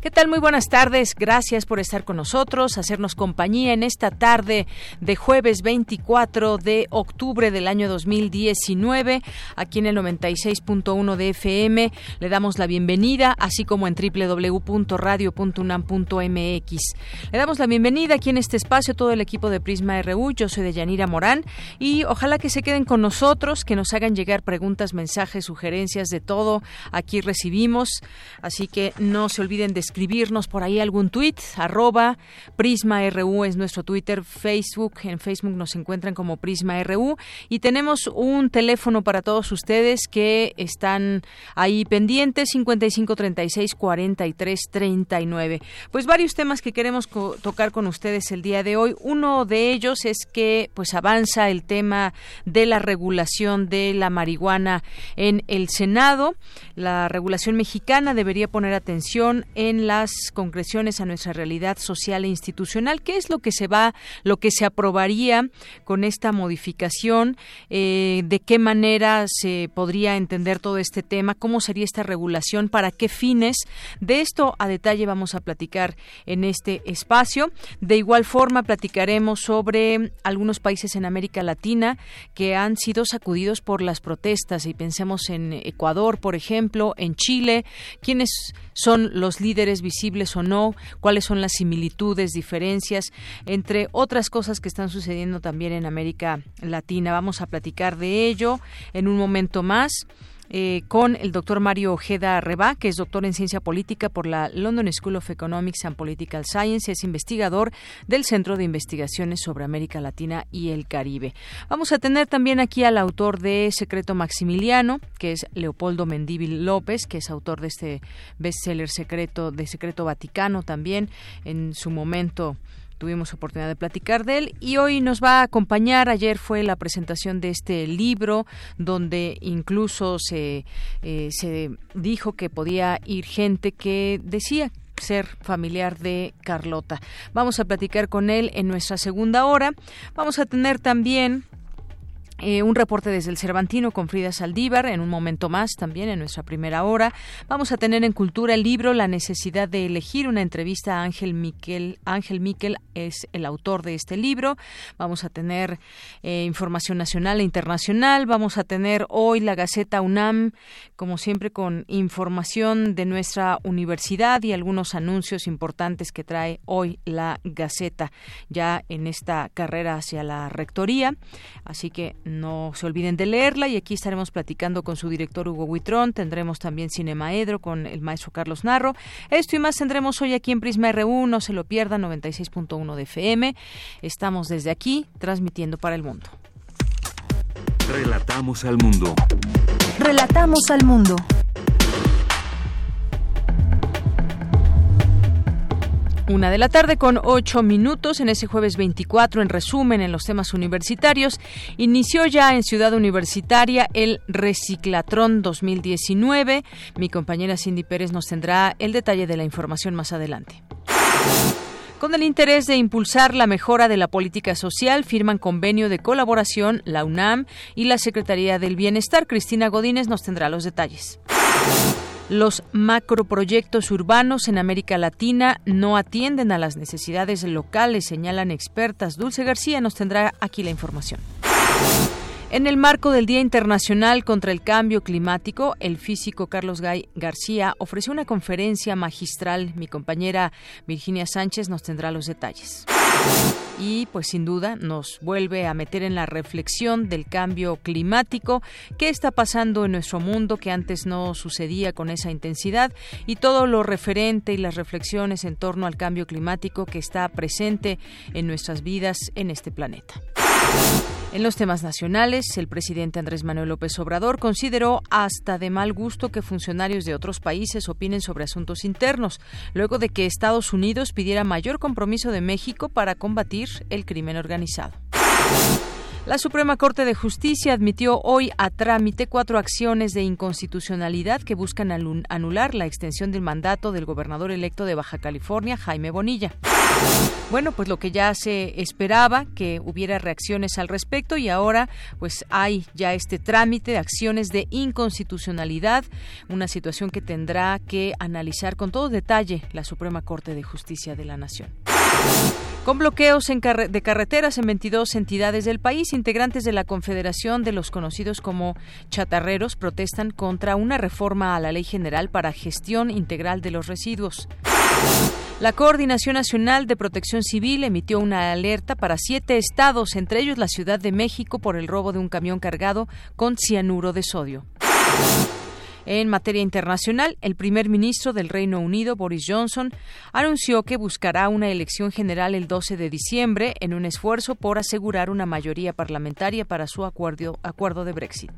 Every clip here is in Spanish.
¿Qué tal? Muy buenas tardes. Gracias por estar con nosotros, hacernos compañía en esta tarde de jueves 24 de octubre del año 2019. Aquí en el 96.1 de FM le damos la bienvenida, así como en www.radio.unam.mx. Le damos la bienvenida aquí en este espacio todo el equipo de Prisma RU. Yo soy Deyanira Morán y ojalá que se queden con nosotros, que nos hagan llegar preguntas, mensajes, sugerencias, de todo. Aquí recibimos, así que no se olviden de escribirnos por ahí algún tuit, @PrismaRU es nuestro Twitter, Facebook, en Facebook nos encuentran como Prisma RU y tenemos un teléfono para todos ustedes que están ahí pendientes, 55 36 43 39. Pues varios temas que queremos tocar con ustedes el día de hoy. Uno de ellos es que pues avanza el tema de la regulación de la marihuana en el Senado. La regulación mexicana debería poner atención en las concreciones a nuestra realidad social e institucional. ¿Qué es lo que se aprobaría con esta modificación? ¿De qué manera se podría entender todo este tema? ¿Cómo sería esta regulación? ¿Para qué fines? De esto a detalle vamos a platicar en este espacio. De igual forma platicaremos sobre algunos países en América Latina que han sido sacudidos por las protestas, y pensemos en Ecuador, por ejemplo, en Chile, quienes son los líderes visibles o no, cuáles son las similitudes, diferencias, entre otras cosas que están sucediendo también en América Latina. Vamos a platicar de ello en un momento más. Con el doctor Mario Ojeda Revah, que es doctor en ciencia política por la London School of Economics and Political Science, es investigador del Centro de Investigaciones sobre América Latina y el Caribe. Vamos a tener también aquí al autor de Secreto Maximiliano, que es Leopoldo Mendívil López, que es autor de este bestseller Secreto Vaticano también. En su momento tuvimos oportunidad de platicar de él y hoy nos va a acompañar. Ayer fue la presentación de este libro, donde incluso se dijo que podía ir gente que decía ser familiar de Carlota. Vamos a platicar con él en nuestra segunda hora. Vamos a tener también un reporte desde el Cervantino con Frida Saldívar en un momento más, también en nuestra primera hora. Vamos a tener en Cultura el libro La necesidad de elegir, una entrevista a Ángel Miquel. Ángel Miquel es el autor de este libro. Vamos a tener información nacional e internacional. Vamos a tener hoy la Gaceta UNAM, como siempre, con información de nuestra universidad y algunos anuncios importantes que trae hoy la Gaceta, ya en esta carrera hacia la rectoría. Así que no se olviden de leerla, y aquí estaremos platicando con su director Hugo Huitrón. Tendremos también Cinemaedro con el maestro Carlos Narro. Esto y más tendremos hoy aquí en Prisma RU. No se lo pierdan, 96.1 de FM. Estamos desde aquí transmitiendo para el mundo. Relatamos al mundo. Relatamos al mundo. Una de la tarde con 8 minutos en ese jueves 24. En resumen, en los temas universitarios, inició ya en Ciudad Universitaria el Reciclatrón 2019. Mi compañera Cindy Pérez nos tendrá el detalle de la información más adelante. Con el interés de impulsar la mejora de la política social, firman convenio de colaboración la UNAM y la Secretaría del Bienestar. Cristina Godínez nos tendrá los detalles. Los macroproyectos urbanos en América Latina no atienden a las necesidades locales, señalan expertas. Dulce García nos tendrá aquí la información. En el marco del Día Internacional contra el Cambio Climático, el físico Carlos Gay García ofreció una conferencia magistral. Mi compañera Virginia Sánchez nos tendrá los detalles. Y pues sin duda nos vuelve a meter en la reflexión del cambio climático, qué está pasando en nuestro mundo que antes no sucedía con esa intensidad y todo lo referente y las reflexiones en torno al cambio climático que está presente en nuestras vidas en este planeta. En los temas nacionales, el presidente Andrés Manuel López Obrador consideró hasta de mal gusto que funcionarios de otros países opinen sobre asuntos internos, luego de que Estados Unidos pidiera mayor compromiso de México para combatir el crimen organizado. La Suprema Corte de Justicia admitió hoy a trámite 4 acciones de inconstitucionalidad que buscan anular la extensión del mandato del gobernador electo de Baja California, Jaime Bonilla. Bueno, pues lo que ya se esperaba que hubiera reacciones al respecto y ahora pues hay ya este trámite de acciones de inconstitucionalidad, una situación que tendrá que analizar con todo detalle la Suprema Corte de Justicia de la Nación. Con bloqueos de carreteras en 22 entidades del país, integrantes de la Confederación de los conocidos como chatarreros protestan contra una reforma a la Ley General para Gestión Integral de los Residuos. La Coordinación Nacional de Protección Civil emitió una alerta para 7 estados, entre ellos la Ciudad de México, por el robo de un camión cargado con cianuro de sodio. En materia internacional, el primer ministro del Reino Unido, Boris Johnson, anunció que buscará una elección general el 12 de diciembre en un esfuerzo por asegurar una mayoría parlamentaria para su acuerdo de Brexit.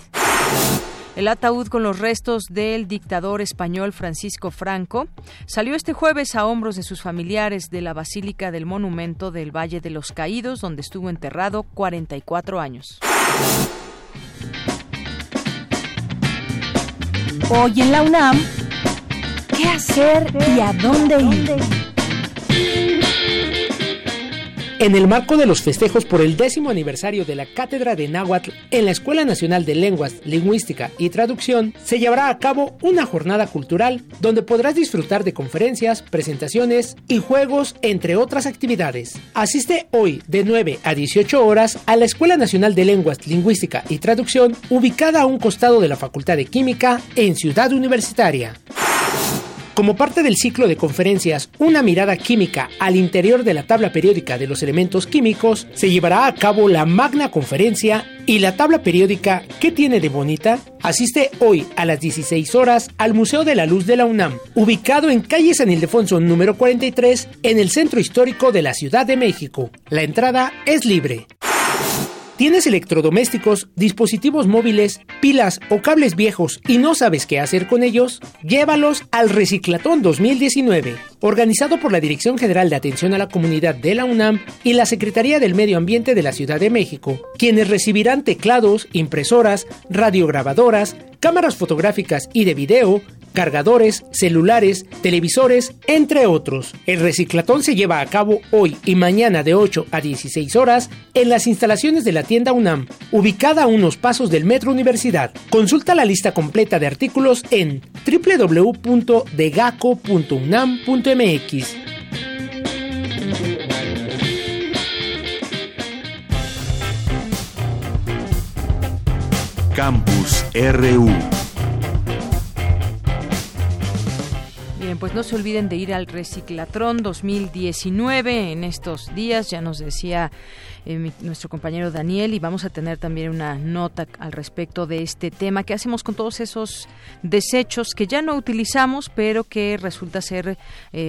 El ataúd con los restos del dictador español Francisco Franco salió este jueves a hombros de sus familiares de la Basílica del Monumento del Valle de los Caídos, donde estuvo enterrado 44 años. Hoy en la UNAM, ¿qué hacer y a dónde ir? En el marco de los festejos por el 10º aniversario de la Cátedra de Náhuatl en la Escuela Nacional de Lenguas, Lingüística y Traducción, se llevará a cabo una jornada cultural donde podrás disfrutar de conferencias, presentaciones y juegos, entre otras actividades. Asiste hoy de 9 a 18 horas a la Escuela Nacional de Lenguas, Lingüística y Traducción, ubicada a un costado de la Facultad de Química en Ciudad Universitaria. Como parte del ciclo de conferencias Una mirada química al interior de la tabla periódica de los elementos químicos, se llevará a cabo la magna conferencia y la tabla periódica ¿Qué tiene de bonita? Asiste hoy a las 16 horas al Museo de la Luz de la UNAM, ubicado en calle San Ildefonso número 43, en el Centro Histórico de la Ciudad de México. La entrada es libre. ¿Tienes electrodomésticos, dispositivos móviles, pilas o cables viejos y no sabes qué hacer con ellos? Llévalos al Reciclatrón 2019, organizado por la Dirección General de Atención a la Comunidad de la UNAM y la Secretaría del Medio Ambiente de la Ciudad de México, quienes recibirán teclados, impresoras, radiograbadoras, cámaras fotográficas y de video, cargadores, celulares, televisores, entre otros. El Reciclatón se lleva a cabo hoy y mañana de 8 a 16 horas en las instalaciones de la Tienda UNAM, ubicada a unos pasos del Metro Universidad. Consulta la lista completa de artículos en www.degaco.unam.mx. Campus RU. Pues no se olviden de ir al Reciclatrón 2019 en estos días, ya nos decía nuestro compañero Daniel, y vamos a tener también una nota al respecto de este tema. ¿Qué hacemos con todos esos desechos que ya no utilizamos, pero que resulta ser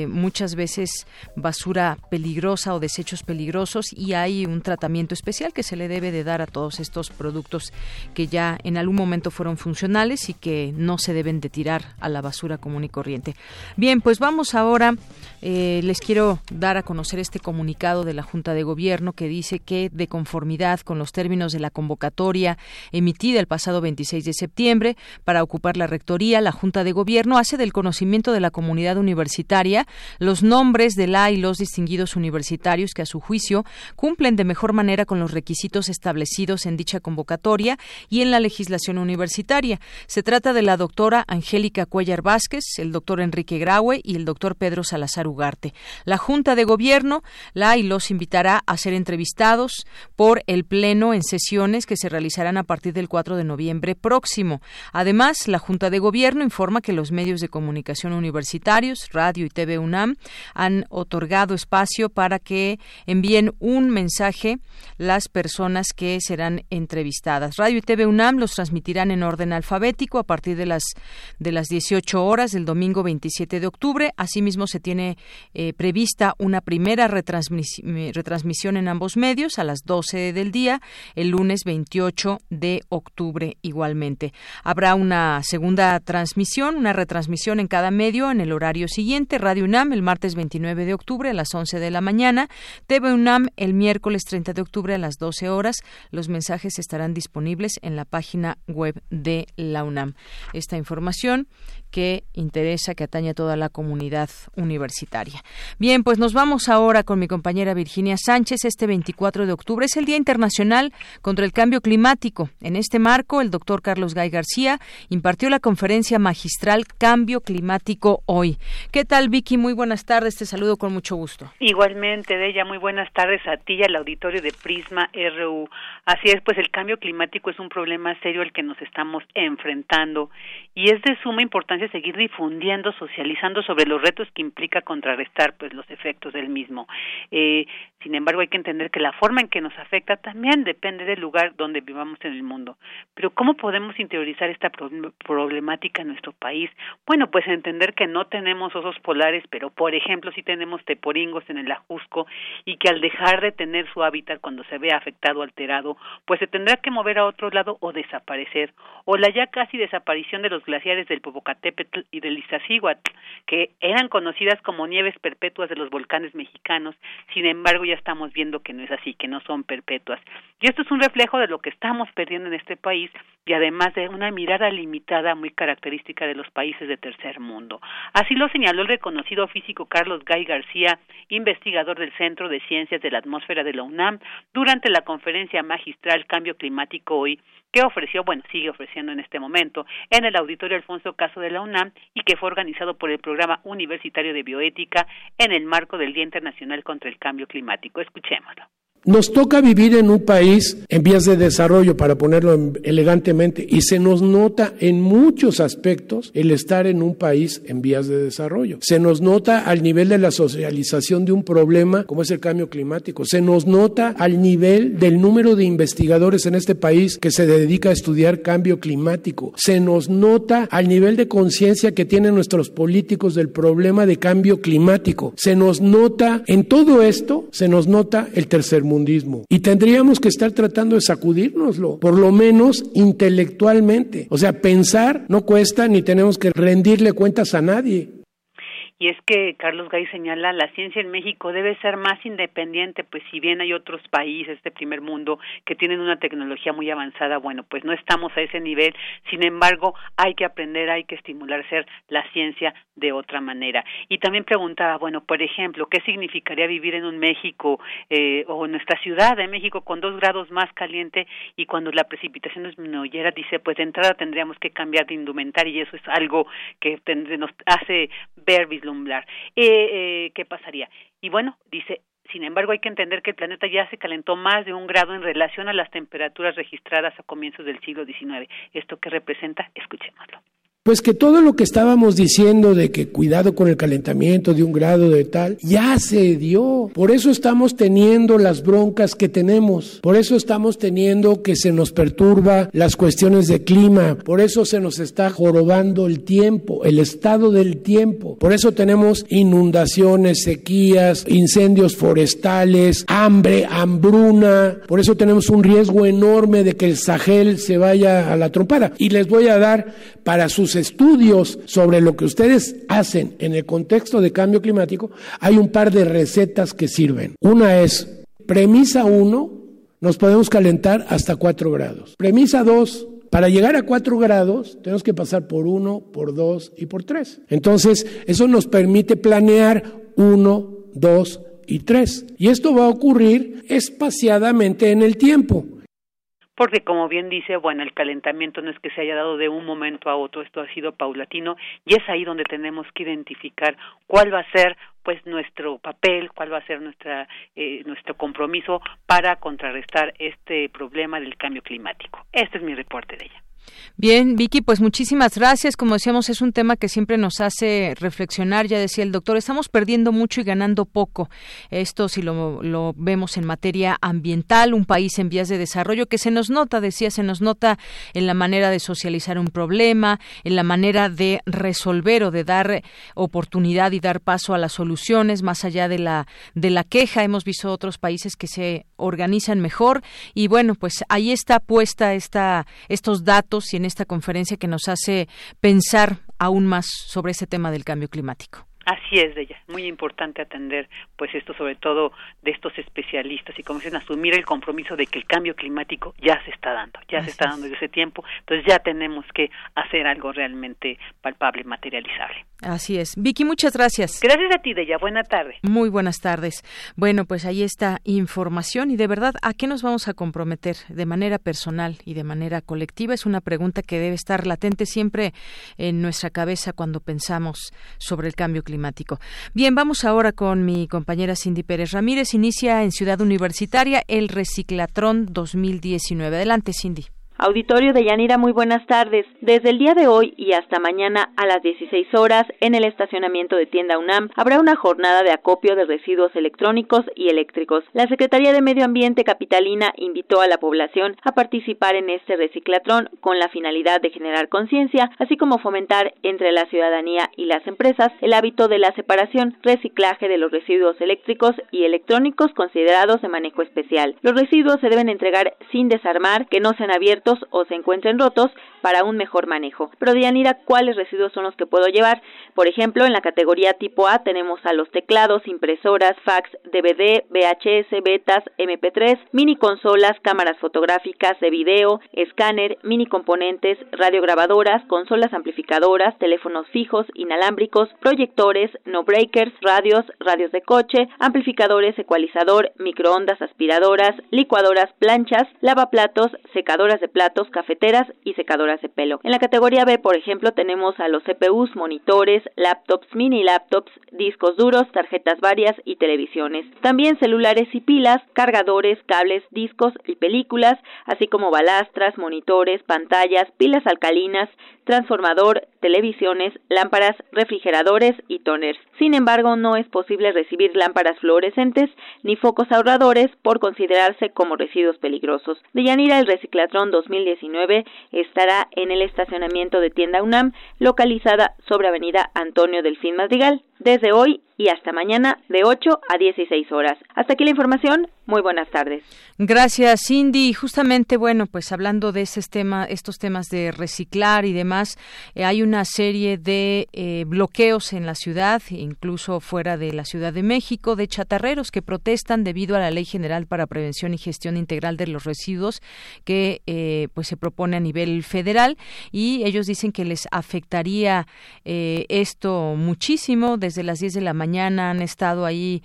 muchas veces basura peligrosa o desechos peligrosos? Y hay un tratamiento especial que se le debe de dar a todos estos productos que ya en algún momento fueron funcionales y que no se deben de tirar a la basura común y corriente. Bien, pues vamos ahora, les quiero dar a conocer este comunicado de la Junta de Gobierno que dice que de conformidad con los términos de la convocatoria emitida el pasado 26 de septiembre para ocupar la rectoría, la Junta de Gobierno hace del conocimiento de la comunidad universitaria los nombres de la y los distinguidos universitarios que a su juicio cumplen de mejor manera con los requisitos establecidos en dicha convocatoria y en la legislación universitaria. Se trata de la doctora Angélica Cuellar Vázquez, el doctor Enrique Graue y el doctor Pedro Salazar Ugarte. La Junta de Gobierno la y los invitará a ser entrevistados aprobados por el Pleno en sesiones que se realizarán a partir del 4 de noviembre próximo. Además, la Junta de Gobierno informa que los medios de comunicación universitarios, Radio y TV UNAM, han otorgado espacio para que envíen un mensaje las personas que serán entrevistadas. Radio y TV UNAM los transmitirán en orden alfabético a partir de las 18 horas del domingo 27 de octubre. Asimismo, se tiene prevista una primera retransmisión en ambos medios a las 12 del día, el lunes 28 de octubre igualmente. Habrá una segunda transmisión, una retransmisión en cada medio en el horario siguiente. Radio UNAM el martes 29 de octubre a las 11 de la mañana, TV UNAM el miércoles 30 de octubre a las 12 horas. Los mensajes estarán disponibles en la página web de la UNAM. Esta información que interesa, que atañe a toda la comunidad universitaria. Bien, pues nos vamos ahora con mi compañera Virginia Sánchez. Este 24 de octubre es el Día Internacional contra el Cambio Climático. En este marco, el doctor Carlos Gay García impartió la conferencia magistral Cambio Climático Hoy. ¿Qué tal, Vicky? Muy buenas tardes, te saludo con mucho gusto. Igualmente, Deya, muy buenas tardes a ti y al auditorio de Prisma RU. Así es, pues el cambio climático es un problema serio al que nos estamos enfrentando y es de suma importancia de seguir difundiendo, socializando sobre los retos que implica contrarrestar pues los efectos del mismo. Sin embargo, hay que entender que la forma en que nos afecta también depende del lugar donde vivamos en el mundo. Pero ¿cómo podemos interiorizar esta problemática en nuestro país? Bueno, pues entender que no tenemos osos polares, pero por ejemplo sí tenemos teporingos en el Ajusco y que al dejar de tener su hábitat cuando se vea afectado o alterado, pues se tendrá que mover a otro lado o desaparecer. O la ya casi desaparición de los glaciares del Popocatépetl y del Iztaccíhuatl, que eran conocidas como nieves perpetuas de los volcanes mexicanos. Sin embargo, ya estamos viendo que no es así, que no son perpetuas. Y esto es un reflejo de lo que estamos perdiendo en este país y además de una mirada limitada muy característica de los países de tercer mundo. Así lo señaló el reconocido físico Carlos Gay García, investigador del Centro de Ciencias de la Atmósfera de la UNAM, durante la conferencia magistral Cambio Climático Hoy, que ofreció, bueno, sigue ofreciendo en este momento, en el Auditorio Alfonso Caso de la UNAM y que fue organizado por el Programa Universitario de Bioética en el marco del Día Internacional contra el Cambio Climático. Escuchémoslo. Nos toca vivir en un país en vías de desarrollo, para ponerlo elegantemente, y se nos nota en muchos aspectos el estar en un país en vías de desarrollo. Se nos nota al nivel de la socialización de un problema como es el cambio climático. Se nos nota al nivel del número de investigadores en este país que se dedica a estudiar cambio climático. Se nos nota al nivel de conciencia que tienen nuestros políticos del problema de cambio climático. Se nos nota en todo esto, se nos nota el tercer mundo. Y tendríamos que estar tratando de sacudírnoslo, por lo menos intelectualmente. O sea, pensar no cuesta ni tenemos que rendirle cuentas a nadie. Y es que Carlos Gay señala, la ciencia en México debe ser más independiente, pues si bien hay otros países de primer mundo que tienen una tecnología muy avanzada, bueno, pues no estamos a ese nivel. Sin embargo, hay que aprender, hay que estimular ser la ciencia de otra manera. Y también preguntaba, bueno, por ejemplo, ¿qué significaría vivir en un México o en nuestra Ciudad de México con 2 grados más caliente y cuando la precipitación disminuyera? Dice, pues de entrada tendríamos que cambiar de indumentaria y eso es algo que nos hace ver, vislumbrar. ¿Qué pasaría? Y bueno, dice, sin embargo, hay que entender que el planeta ya se calentó más de 1 grado en relación a las temperaturas registradas a comienzos del siglo XIX. ¿Esto qué representa? Escuchémoslo. Pues que todo lo que estábamos diciendo de que cuidado con el calentamiento de 1 grado de tal, ya se dio. Por eso estamos teniendo las broncas que tenemos. Por eso estamos teniendo que se nos perturba las cuestiones de clima. Por eso se nos está jorobando el tiempo, el estado del tiempo. Por eso tenemos inundaciones, sequías, incendios forestales, hambre, hambruna. Por eso tenemos un riesgo enorme de que el Sahel se vaya a la trompada. Y les voy a dar para sus estudios sobre lo que ustedes hacen en el contexto de cambio climático, hay un par de recetas que sirven. Una es, premisa 1, nos podemos calentar hasta 4 grados. Premisa 2, para llegar a 4 grados tenemos que pasar por 1, por 2 y por 3. Entonces, eso nos permite planear 1, 2 y 3. Y esto va a ocurrir espaciadamente en el tiempo. porque como bien dice, bueno, el calentamiento no es que se haya dado de un momento a otro, esto ha sido paulatino, y es ahí donde tenemos que identificar cuál va a ser pues nuestro papel, cuál va a ser nuestro compromiso para contrarrestar este problema del cambio climático. Este es mi reporte de ella. Bien, Vicky, pues muchísimas gracias. Como decíamos, es un tema que siempre nos hace reflexionar. Ya decía el doctor, estamos perdiendo mucho y ganando poco. Esto si lo vemos en materia ambiental, un país en vías de desarrollo que se nos nota, decía, se nos nota en la manera de socializar un problema, en la manera de resolver o de dar oportunidad y dar paso a las soluciones, más allá de la queja. Hemos visto otros países que se organizan mejor y bueno, pues ahí está puesta estos datos y en esta conferencia que nos hace pensar aún más sobre ese tema del cambio climático. Así es, Deya, muy importante atender pues esto, sobre todo de estos especialistas, y como dicen, asumir el compromiso de que el cambio climático ya se está dando, desde ese tiempo, entonces ya tenemos que hacer algo realmente palpable, materializable. Así es. Vicky, muchas gracias. Gracias a ti, Deya, buena tarde. Muy buenas tardes. Bueno, pues ahí está información y de verdad, ¿a qué nos vamos a comprometer de manera personal y de manera colectiva? Es una pregunta que debe estar latente siempre en nuestra cabeza cuando pensamos sobre el cambio climático. Bien, vamos ahora con mi compañera Cindy Pérez Ramírez. Inicia en Ciudad Universitaria el Reciclatrón 2019. Adelante, Cindy. Auditorio de Yanira, muy buenas tardes. Desde el día de hoy y hasta mañana a las 16 horas en el estacionamiento de Tienda UNAM habrá una jornada de acopio de residuos electrónicos y eléctricos. La Secretaría de Medio Ambiente capitalina invitó a la población a participar en este reciclatrón con la finalidad de generar conciencia, así como fomentar entre la ciudadanía y las empresas el hábito de la separación, reciclaje de los residuos eléctricos y electrónicos considerados de manejo especial. Los residuos se deben entregar sin desarmar, que no sean abiertos o se encuentren rotos para un mejor manejo. Pero Deyanira, ¿cuáles residuos son los que puedo llevar? Por ejemplo, en la categoría tipo A tenemos a los teclados, impresoras, fax, DVD, VHS, betas, MP3, mini consolas, cámaras fotográficas de video, escáner, mini componentes, radiograbadoras, consolas amplificadoras, teléfonos fijos, inalámbricos, proyectores, no breakers, radios de coche, amplificadores, ecualizador, microondas, aspiradoras, licuadoras, planchas, lavaplatos, secadoras de platos, cafeteras y secadoras de pelo. En la categoría B, por ejemplo, tenemos a los CPUs, monitores, laptops, mini laptops, discos duros, tarjetas varias y televisiones. También celulares y pilas, cargadores, cables, discos y películas, así como balastras, monitores, pantallas, pilas alcalinas, transformador, televisiones, lámparas, refrigeradores y toners. Sin embargo, no es posible recibir lámparas fluorescentes ni focos ahorradores por considerarse como residuos peligrosos. Deyanira, el Reciclatrón 2019 estará en el estacionamiento de Tienda UNAM, localizada sobre Avenida Antonio Delfín Madrigal, desde hoy y hasta mañana de 8 a 16 horas. Hasta aquí la información. Muy buenas tardes. Gracias, Cindy. Justamente, bueno, pues hablando de estos temas de reciclar y demás, hay una serie de bloqueos en la ciudad, incluso fuera de la Ciudad de México, de chatarreros que protestan debido a la Ley General para Prevención y Gestión Integral de los Residuos que pues se propone a nivel federal, y ellos dicen que les afectaría esto muchísimo. Desde las 10 de la mañana han estado ahí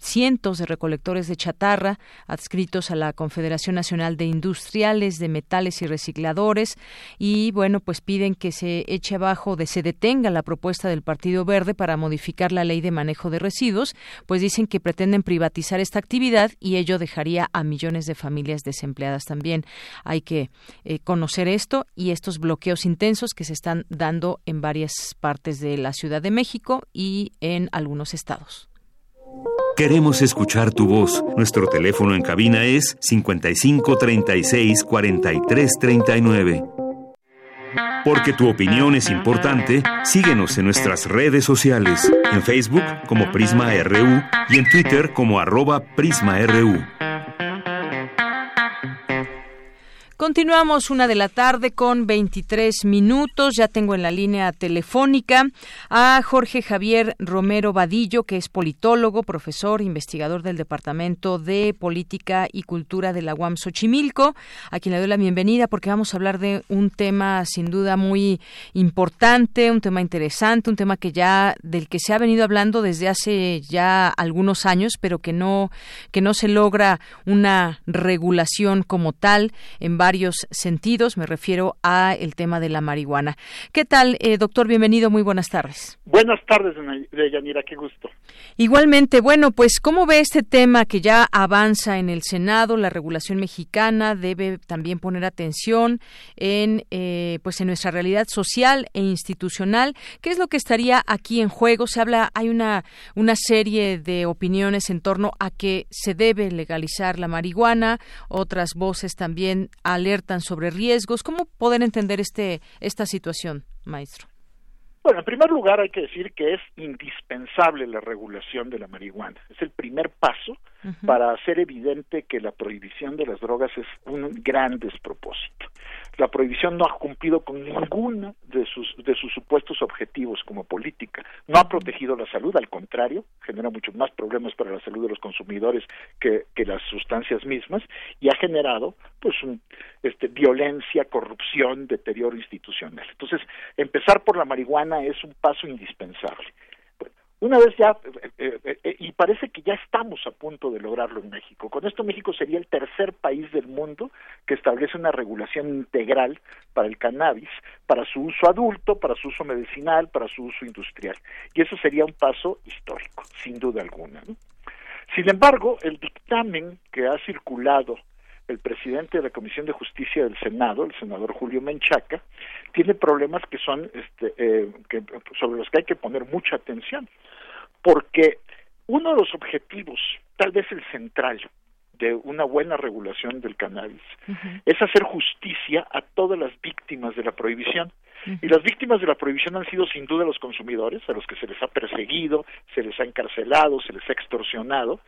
cientos de recolectores de chatarra adscritos a la Confederación Nacional de Industriales de Metales y Recicladores, y bueno, pues piden que se detenga la propuesta del Partido Verde para modificar la Ley de Manejo de Residuos, pues dicen que pretenden privatizar esta actividad y ello dejaría a millones de familias desempleadas. También hay que conocer esto y estos bloqueos intensos que se están dando en varias partes de la Ciudad de México y en algunos estados. Queremos escuchar tu voz. Nuestro teléfono en cabina es 55 36 43 39. Porque tu opinión es importante, síguenos en nuestras redes sociales, en Facebook como Prisma RU y en Twitter como @PrismaRU. Continuamos 1:00 p.m. con 23 minutos. Ya tengo en la línea telefónica a Jorge Javier Romero Vadillo, que es politólogo, profesor, investigador del Departamento de Política y Cultura de la UAM Xochimilco, a quien le doy la bienvenida porque vamos a hablar de un tema sin duda muy importante, un tema interesante, un tema que ya del que se ha venido hablando desde hace ya algunos años, pero que no se logra una regulación como tal en varios sentidos. Me refiero a el tema de la marihuana. ¿Qué tal, doctor? Bienvenido, muy buenas tardes. Buenas tardes, Deyanira, qué gusto. Igualmente. Bueno, pues, ¿cómo ve este tema que ya avanza en el Senado? La regulación mexicana debe también poner atención en nuestra realidad social e institucional. ¿Qué es lo que estaría aquí en juego? Hay una serie de opiniones en torno a que se debe legalizar la marihuana. Otras voces también alertan sobre riesgos. ¿Cómo poder entender esta situación, maestro? Bueno, en primer lugar hay que decir que es indispensable la regulación de la marihuana. Es el primer paso para hacer evidente que la prohibición de las drogas es un gran despropósito. La prohibición no ha cumplido con ninguno de sus supuestos objetivos como política. No ha protegido la salud, al contrario, genera muchos más problemas para la salud de los consumidores que las sustancias mismas, y ha generado violencia, corrupción, deterioro institucional. Entonces, empezar por la marihuana es un paso indispensable. Una vez ya, y parece que ya estamos a punto de lograrlo en México. Con esto México sería el tercer país del mundo que establece una regulación integral para el cannabis, para su uso adulto, para su uso medicinal, para su uso industrial. Y eso sería un paso histórico, sin duda alguna, ¿no? Sin embargo, el dictamen que ha circulado el presidente de la Comisión de Justicia del Senado, el senador Julio Menchaca, tiene problemas que son sobre los que hay que poner mucha atención, porque uno de los objetivos, tal vez el central, de una buena regulación del cannabis es hacer justicia a todas las víctimas de la prohibición. Y las víctimas de la prohibición han sido sin duda los consumidores, a los que se les ha perseguido, se les ha encarcelado, se les ha extorsionado,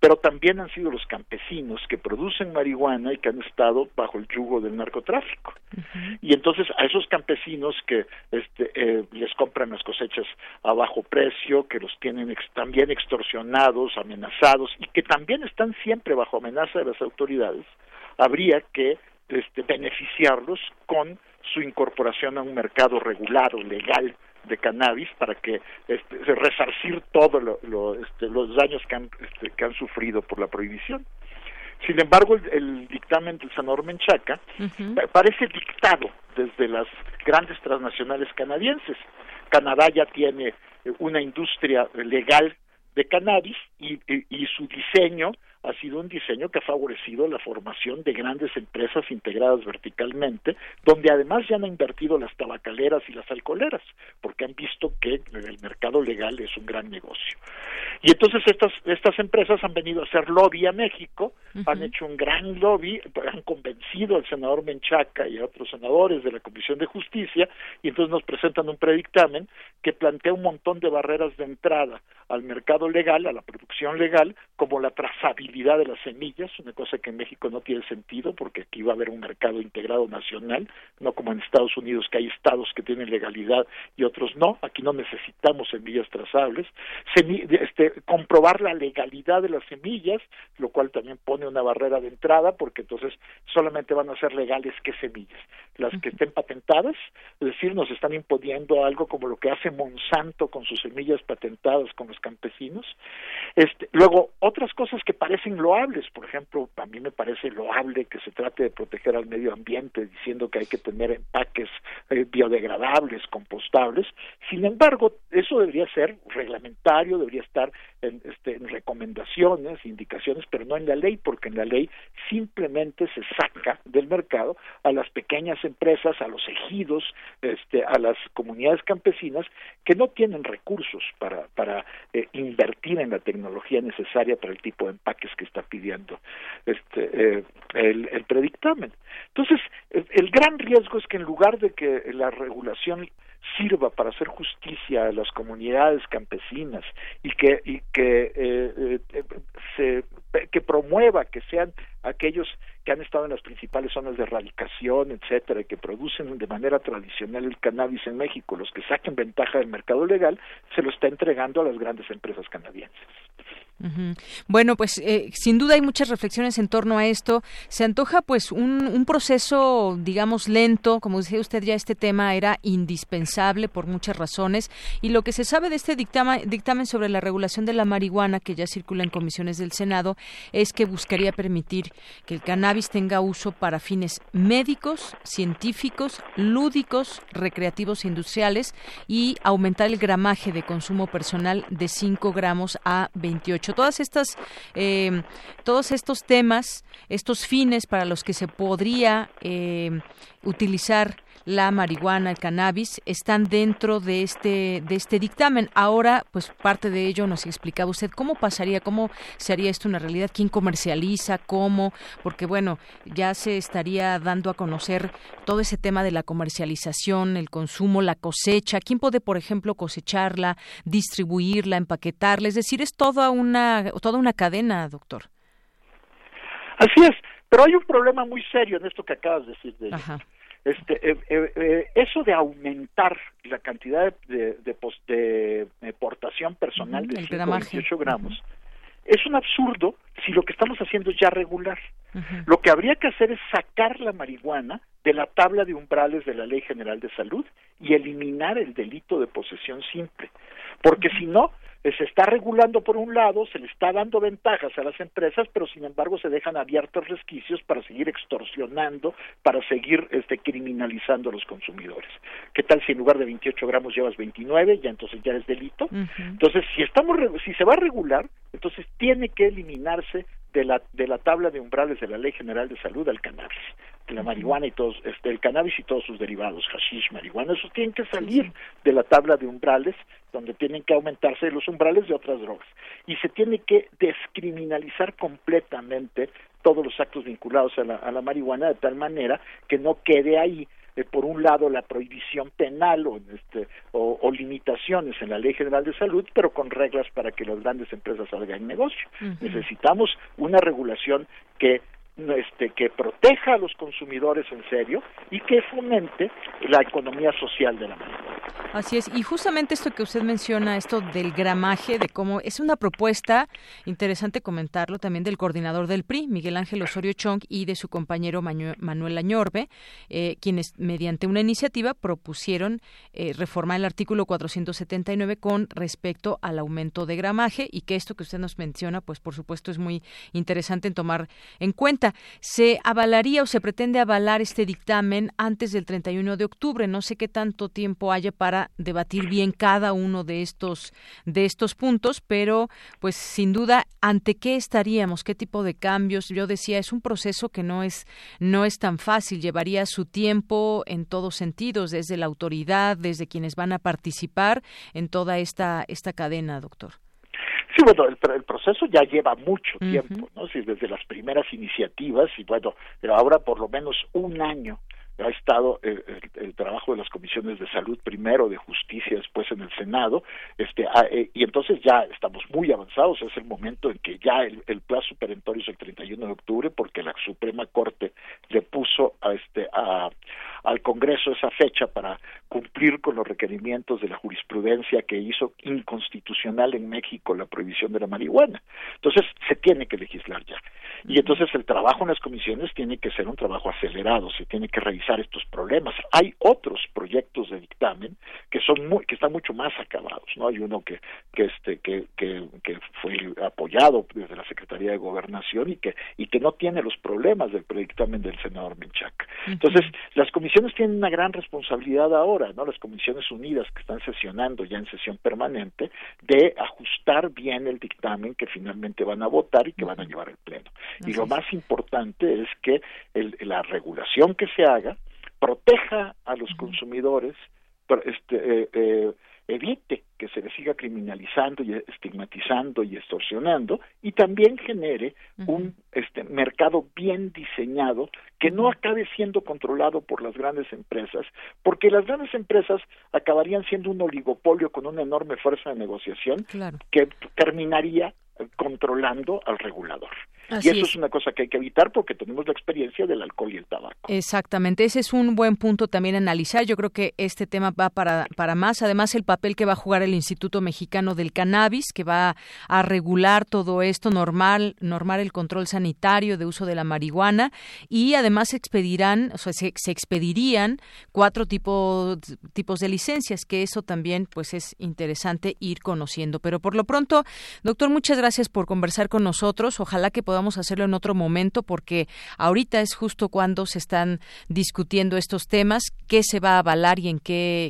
pero también han sido los campesinos que producen marihuana y que han estado bajo el yugo del narcotráfico. Y entonces a esos campesinos que les compran las cosechas a bajo precio, que los tienen también extorsionados, amenazados, y que también están siempre bajo amenaza de las autoridades, habría que beneficiarlos con su incorporación a un mercado regulado, legal de cannabis, para que resarcir todos los daños que han sufrido por la prohibición. Sin embargo, el dictamen del senador Menchaca parece dictado desde las grandes transnacionales canadienses. Canadá ya tiene una industria legal de cannabis y su diseño ha sido un diseño que ha favorecido la formación de grandes empresas integradas verticalmente, donde además ya han invertido las tabacaleras y las alcoholeras, porque han visto que el mercado legal es un gran negocio. Y entonces estas empresas han venido a hacer lobby a México, han hecho un gran lobby, han convencido al senador Menchaca y a otros senadores de la Comisión de Justicia, y entonces nos presentan un predictamen que plantea un montón de barreras de entrada al mercado legal, a la producción legal, como la trazabilidad de las semillas, una cosa que en México no tiene sentido porque aquí va a haber un mercado integrado nacional, no como en Estados Unidos que hay estados que tienen legalidad y otros no. Aquí no necesitamos semillas trazables, comprobar la legalidad de las semillas, lo cual también pone una barrera de entrada porque entonces solamente van a ser legales qué semillas, las que estén patentadas, es decir, nos están imponiendo algo como lo que hace Monsanto con sus semillas patentadas con los campesinos. Luego, otras cosas que parecen loables, por ejemplo, a mí me parece loable que se trate de proteger al medio ambiente diciendo que hay que tener empaques biodegradables, compostables. Sin embargo, eso debería ser reglamentario, debería estar en recomendaciones, indicaciones, pero no en la ley, porque en la ley simplemente se saca del mercado a las pequeñas empresas, a los ejidos, a las comunidades campesinas que no tienen recursos para invertir en la tecnología necesaria para el tipo de empaques que está pidiendo el predictamen. Entonces, el gran riesgo es que en lugar de que la regulación sirva para hacer justicia a las comunidades campesinas y que promueva que sean aquellos que han estado en las principales zonas de erradicación, etcétera, y que producen de manera tradicional el cannabis en México, los que saquen ventaja del mercado legal, se lo está entregando a las grandes empresas canadienses. Uh-huh. Bueno, pues sin duda hay muchas reflexiones en torno a esto. Se antoja pues un proceso, digamos, lento. Como decía usted, ya este tema era indispensable por muchas razones, y lo que se sabe de este dictamen sobre la regulación de la marihuana, que ya circula en comisiones del Senado, es que buscaría permitir que el cannabis tenga uso para fines médicos, científicos, lúdicos, recreativos e industriales, y aumentar el gramaje de consumo personal de 5 gramos a 28. Todos estos temas, estos fines para los que se podría utilizar la marihuana, el cannabis, están dentro de este dictamen. Ahora, pues parte de ello nos explicaba usted cómo se haría esto una realidad, quién comercializa, cómo, porque bueno, ya se estaría dando a conocer todo ese tema de la comercialización, el consumo, la cosecha, quién puede, por ejemplo, cosecharla, distribuirla, empaquetarla, es decir, es toda una cadena, doctor. Así es, pero hay un problema muy serio en esto que acabas de decir de ella. Eso de aumentar la cantidad de portación personal de 128 gramos es un absurdo si lo que estamos haciendo es ya regular. Uh-huh. Lo que habría que hacer es sacar la marihuana de la tabla de umbrales de la Ley General de Salud y eliminar el delito de posesión simple, porque uh-huh. si no, se está regulando por un lado, se le está dando ventajas a las empresas, pero sin embargo se dejan abiertos resquicios para seguir extorsionando, para seguir criminalizando a los consumidores. ¿Qué tal si en lugar de 28 gramos llevas 29? Ya entonces ya es delito. Uh-huh. Entonces, si se va a regular, entonces tiene que eliminarse de la tabla de umbrales de la Ley General de Salud al cannabis, de la marihuana y todos, el cannabis y todos sus derivados, hashish, marihuana, esos tienen que salir de la tabla de umbrales, donde tienen que aumentarse los umbrales de otras drogas, y se tiene que descriminalizar completamente todos los actos vinculados a la marihuana, de tal manera que no quede ahí por un lado la prohibición penal o limitaciones en la Ley General de Salud, pero con reglas para que las grandes empresas hagan negocio. Uh-huh. Necesitamos una regulación que proteja a los consumidores en serio y que fomente la economía social de la marihuana. Así es, y justamente esto que usted menciona, esto del gramaje, de cómo es una propuesta, interesante comentarlo también, del coordinador del PRI, Miguel Ángel Osorio Chong, y de su compañero Manuel Añorbe, quienes mediante una iniciativa propusieron reformar el artículo 479 con respecto al aumento de gramaje, y que esto que usted nos menciona, pues por supuesto es muy interesante en tomar en cuenta. Se avalaría o se pretende avalar este dictamen antes del 31 de octubre. No sé qué tanto tiempo haya para debatir bien cada uno de estos puntos, pero pues sin duda, ¿ante qué estaríamos? ¿Qué tipo de cambios? Yo decía, es un proceso que no es tan fácil, llevaría su tiempo en todos sentidos, desde la autoridad, desde quienes van a participar en toda esta cadena, doctor. Sí, bueno, el proceso ya lleva mucho tiempo, ¿no? Sí, desde las primeras iniciativas, y bueno, pero ahora por lo menos un año ha estado el trabajo de las comisiones de salud, primero de justicia, después en el Senado, y entonces ya estamos muy avanzados. Es el momento en que ya el plazo perentorio es el 31 de octubre, porque la Suprema Corte le puso al Congreso esa fecha para cumplir con los requerimientos de la jurisprudencia que hizo inconstitucional en México la prohibición de la marihuana. Entonces se tiene que legislar ya, y entonces el trabajo en las comisiones tiene que ser un trabajo acelerado, se tiene que revisar estos problemas. Hay otros proyectos de dictamen que están mucho más acabados, ¿no? Hay uno que fue apoyado desde la Secretaría de Gobernación y que no tiene los problemas del predictamen del senador Menchaca. Entonces, las comisiones tienen una gran responsabilidad ahora, ¿no? Las comisiones unidas que están sesionando ya en sesión permanente, de ajustar bien el dictamen que finalmente van a votar y que van a llevar al pleno. Así y lo más importante es que la regulación que se haga proteja a los consumidores, evite que se le siga criminalizando y estigmatizando y extorsionando, y también genere un mercado bien diseñado que no acabe siendo controlado por las grandes empresas, porque las grandes empresas acabarían siendo un oligopolio con una enorme fuerza de negociación que terminaría controlando al regulador. Así y eso es una cosa que hay que evitar, porque tenemos la experiencia del alcohol y el tabaco. Exactamente, ese es un buen punto también a analizar. Yo creo que este tema va para más. Además, el papel que va a jugar el Instituto Mexicano del Cannabis, que va a regular todo esto, normar el control sanitario de uso de la marihuana, y además se expedirían 4 tipos de licencias, que eso también pues es interesante ir conociendo. Pero por lo pronto, doctor, muchas gracias por conversar con nosotros. Ojalá que podamos hacerlo en otro momento, porque ahorita es justo cuando se están discutiendo estos temas, qué se va a avalar y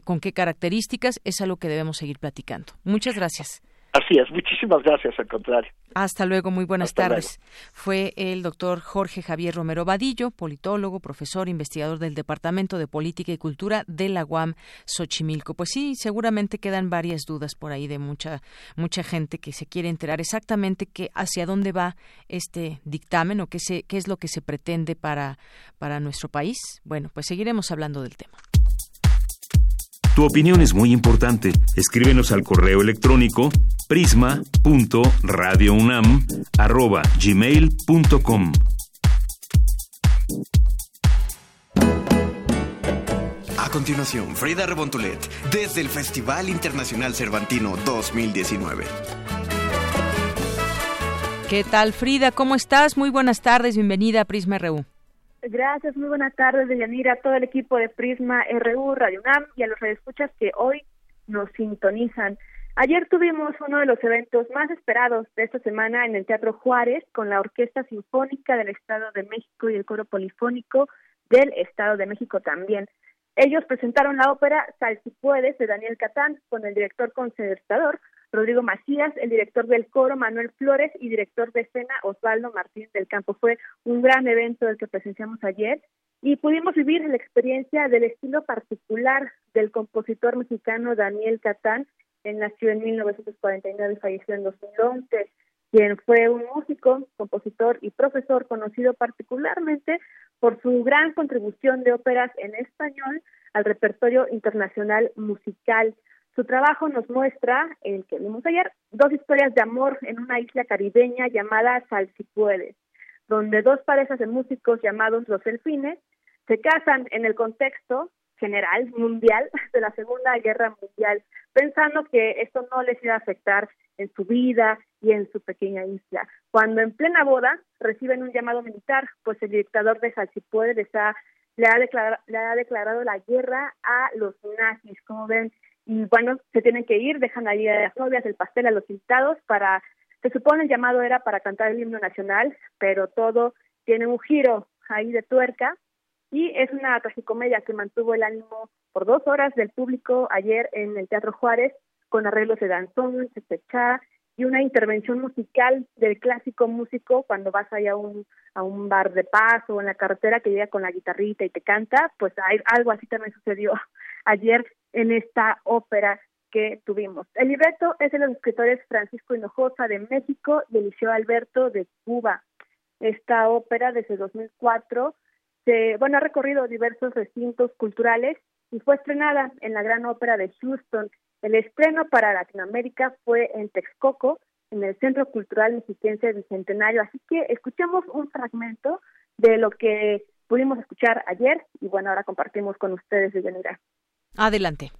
con qué características. Es algo que debemos seguir platicando. Muchas gracias. Así es, muchísimas gracias, al contrario. Hasta luego, muy buenas tardes. Fue el doctor Jorge Javier Romero Vadillo, politólogo, profesor, investigador del Departamento de Política y Cultura de la UAM Xochimilco. Pues sí, seguramente quedan varias dudas por ahí de mucha gente que se quiere enterar exactamente hacia dónde va este dictamen o qué es lo que se pretende para nuestro país. Bueno, pues seguiremos hablando del tema. Tu opinión es muy importante. Escríbenos al correo electrónico prisma.radiounam@gmail.com. A continuación, Frida Rebontulet desde el Festival Internacional Cervantino 2019. ¿Qué tal, Frida? ¿Cómo estás? Muy buenas tardes, bienvenida a Prisma RU. Gracias, muy buenas tardes, Deyanira, a todo el equipo de Prisma RU, Radio UNAM y a los radioescuchas que hoy nos sintonizan. Ayer tuvimos uno de los eventos más esperados de esta semana en el Teatro Juárez, con la Orquesta Sinfónica del Estado de México y el Coro Polifónico del Estado de México también. Ellos presentaron la ópera Sal si puedes, de Daniel Catán, con el director concertador Rodrigo Macías, el director del coro Manuel Flores y director de escena Osvaldo Martín del Campo. Fue un gran evento el que presenciamos ayer y pudimos vivir la experiencia del estilo particular del compositor mexicano Daniel Catán. Él nació en 1949 y falleció en 2011, quien fue un músico, compositor y profesor conocido particularmente por su gran contribución de óperas en español al repertorio internacional musical. Su trabajo nos muestra, el que vimos ayer, 2 historias de amor en una isla caribeña llamada Sal si puedes, donde 2 parejas de músicos llamados los delfines se casan en el contexto general, mundial, de la Segunda Guerra Mundial, pensando que esto no les iba a afectar en su vida y en su pequeña isla. Cuando en plena boda reciben un llamado militar, pues el dictador de Sal si puedes le ha declarado la guerra a los nazis, como ven. Y bueno, se tienen que ir, dejan ahí a las novias, el pastel a los invitados para, se supone el llamado era para cantar el himno nacional, pero todo tiene un giro ahí de tuerca y es una tragicomedia que mantuvo el ánimo por 2 horas del público ayer en el Teatro Juárez, con arreglos de danzón, chachachá y una intervención musical del clásico músico cuando vas ahí a un bar de paso o en la carretera que llega con la guitarrita y te canta, pues hay, algo así también sucedió ayer en esta ópera que tuvimos. El libreto es de los escritores Francisco Hinojosa de México y Eliseo Alberto de Cuba. Esta ópera desde 2004 ha recorrido diversos recintos culturales y fue estrenada en la Gran Ópera de Houston. El estreno para Latinoamérica fue en Texcoco, en el Centro Cultural Mexiquense Bicentenario. Así que escuchemos un fragmento de lo que pudimos escuchar ayer y bueno, ahora compartimos con ustedes, Deyanira. Adelante.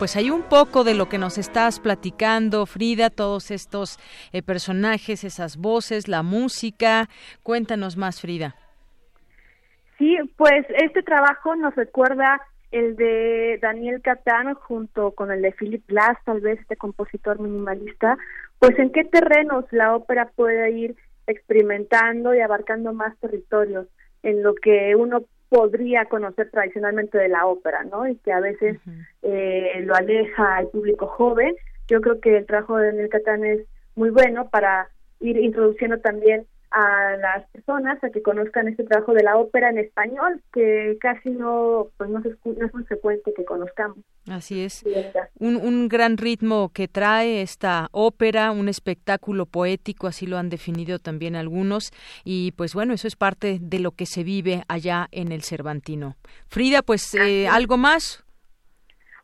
pues hay un poco de lo que nos estás platicando, Frida, todos estos personajes, esas voces, la música. Cuéntanos más, Frida. Sí, pues este trabajo nos recuerda el de Daniel Catán junto con el de Philip Glass, tal vez este compositor minimalista, pues en qué terrenos la ópera puede ir experimentando y abarcando más territorios en lo que uno podría conocer tradicionalmente de la ópera, ¿no? Y que a veces lo aleja al público joven. Yo creo que el trabajo de Daniel Catán es muy bueno para ir introduciendo también a las personas a que conozcan este trabajo de la ópera en español, que casi no es muy frecuente que conozcamos. Así es, un gran ritmo que trae esta ópera, un espectáculo poético, así lo han definido también algunos, y pues bueno, eso es parte de lo que se vive allá en el Cervantino. Frida, pues ¿algo más?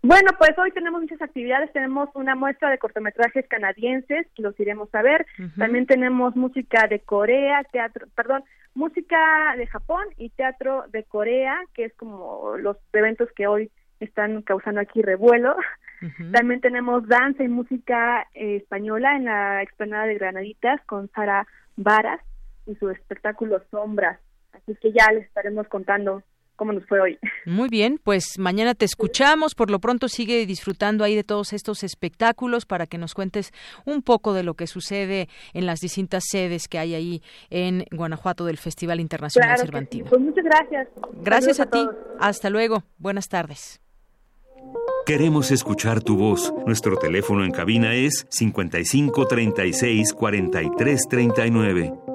Bueno, pues hoy tenemos muchas actividades, tenemos una muestra de cortometrajes canadienses, que los iremos a ver, también tenemos música de Corea, música de Japón y teatro de Corea, que es como los eventos que hoy están causando aquí revuelo, también tenemos danza y música española en la explanada de Granaditas con Sara Varas y su espectáculo Sombras, así que ya les estaremos contando cómo nos fue hoy. Muy bien, pues mañana te escuchamos. Por lo pronto sigue disfrutando ahí de todos estos espectáculos para que nos cuentes un poco de lo que sucede en las distintas sedes que hay ahí en Guanajuato del Festival Internacional Cervantino. Sí. Pues muchas gracias. Gracias a ti. Todos. Hasta luego. Buenas tardes. Queremos escuchar tu voz. Nuestro teléfono en cabina es 5536-4339.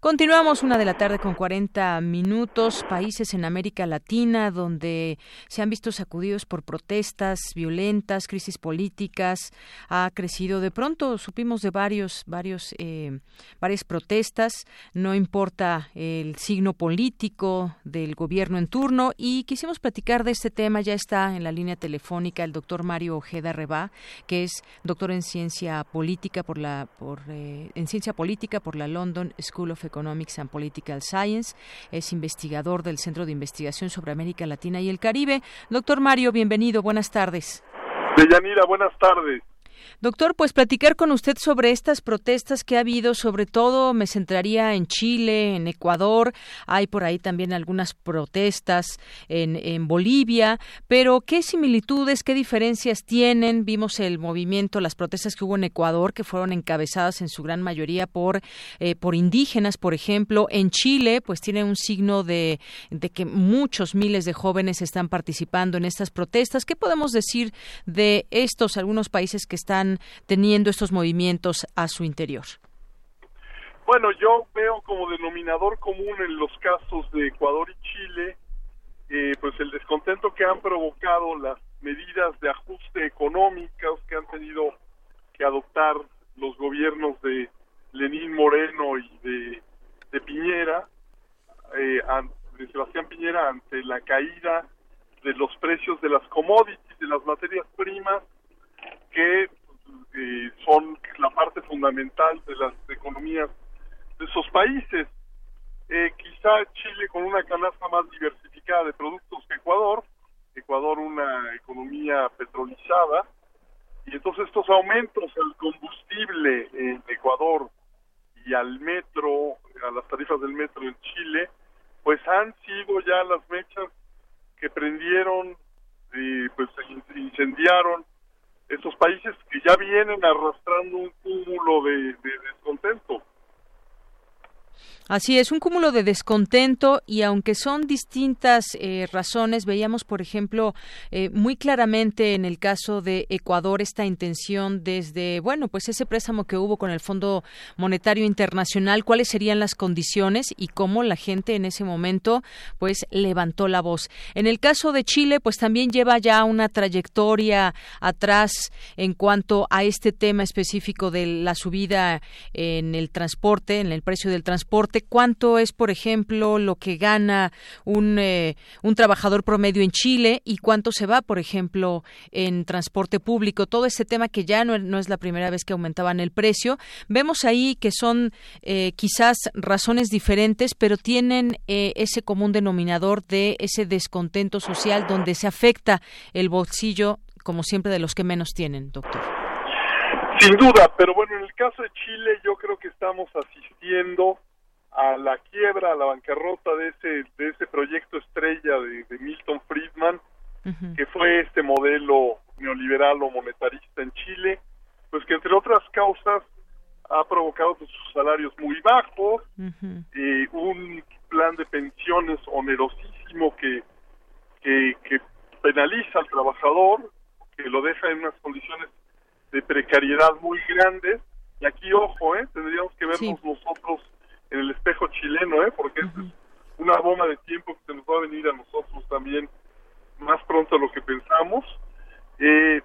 Continuamos 1:40 p.m. Países en América Latina donde se han visto sacudidos por protestas violentas, crisis políticas, ha crecido. De pronto supimos de varias protestas. No importa el signo político del gobierno en turno. Y quisimos platicar de este tema. Ya está en la línea telefónica el doctor Mario Ojeda Revah, que es doctor en ciencia política por la London School of Economics and Political Science, es investigador del Centro de Investigación sobre América Latina y el Caribe. Doctor Mario, bienvenido, buenas tardes. Deyanira, buenas tardes. Doctor, pues platicar con usted sobre estas protestas que ha habido, sobre todo me centraría en Chile, en Ecuador, hay por ahí también algunas protestas en Bolivia, pero ¿qué similitudes, qué diferencias tienen? Vimos el movimiento, las protestas que hubo en Ecuador, que fueron encabezadas en su gran mayoría por indígenas, por ejemplo. En Chile, pues tiene un signo de que muchos miles de jóvenes están participando en estas protestas. ¿Qué podemos decir de estos algunos países que están teniendo estos movimientos a su interior? Bueno, yo veo como denominador común en los casos de Ecuador y Chile, pues el descontento que han provocado las medidas de ajuste económicas que han tenido que adoptar los gobiernos de Lenín Moreno y de Piñera, de Sebastián Piñera, ante la caída de los precios de las commodities, de las materias primas, que son la parte fundamental de las economías de esos países. Quizá Chile con una canasta más diversificada de productos que Ecuador una economía petrolizada, y entonces estos aumentos al combustible en Ecuador y al metro, a las tarifas del metro en Chile, pues han sido ya las mechas que prendieron, pues se incendiaron estos países que ya vienen arrastrando un cúmulo de descontento. Así es, un cúmulo de descontento, y aunque son distintas razones, veíamos, por ejemplo, muy claramente en el caso de Ecuador esta intención desde, pues ese préstamo que hubo con el Fondo Monetario Internacional, cuáles serían las condiciones y cómo la gente en ese momento, pues, levantó la voz. En el caso de Chile, pues también lleva ya una trayectoria atrás en cuanto a este tema específico de la subida en el precio del transporte aporte? ¿Cuánto es, por ejemplo, lo que gana un trabajador promedio en Chile y cuánto se va, por ejemplo, en transporte público? Todo ese tema que ya no es la primera vez que aumentaban el precio. Vemos ahí que son quizás razones diferentes, pero tienen ese común denominador de ese descontento social donde se afecta el bolsillo, como siempre, de los que menos tienen, doctor. Sin duda, pero bueno, en el caso de Chile yo creo que estamos asistiendo a la quiebra, a la bancarrota de ese proyecto estrella de Milton Friedman, uh-huh, que fue este modelo neoliberal o monetarista en Chile, pues que entre otras causas ha provocado pues, salarios muy bajos, uh-huh, un plan de pensiones onerosísimo que penaliza al trabajador, que lo deja en unas condiciones de precariedad muy grandes, y aquí, ojo, tendríamos que vernos nosotros en el espejo chileno, porque uh-huh, esta es una bomba de tiempo que se nos va a venir a nosotros también más pronto de lo que pensamos, que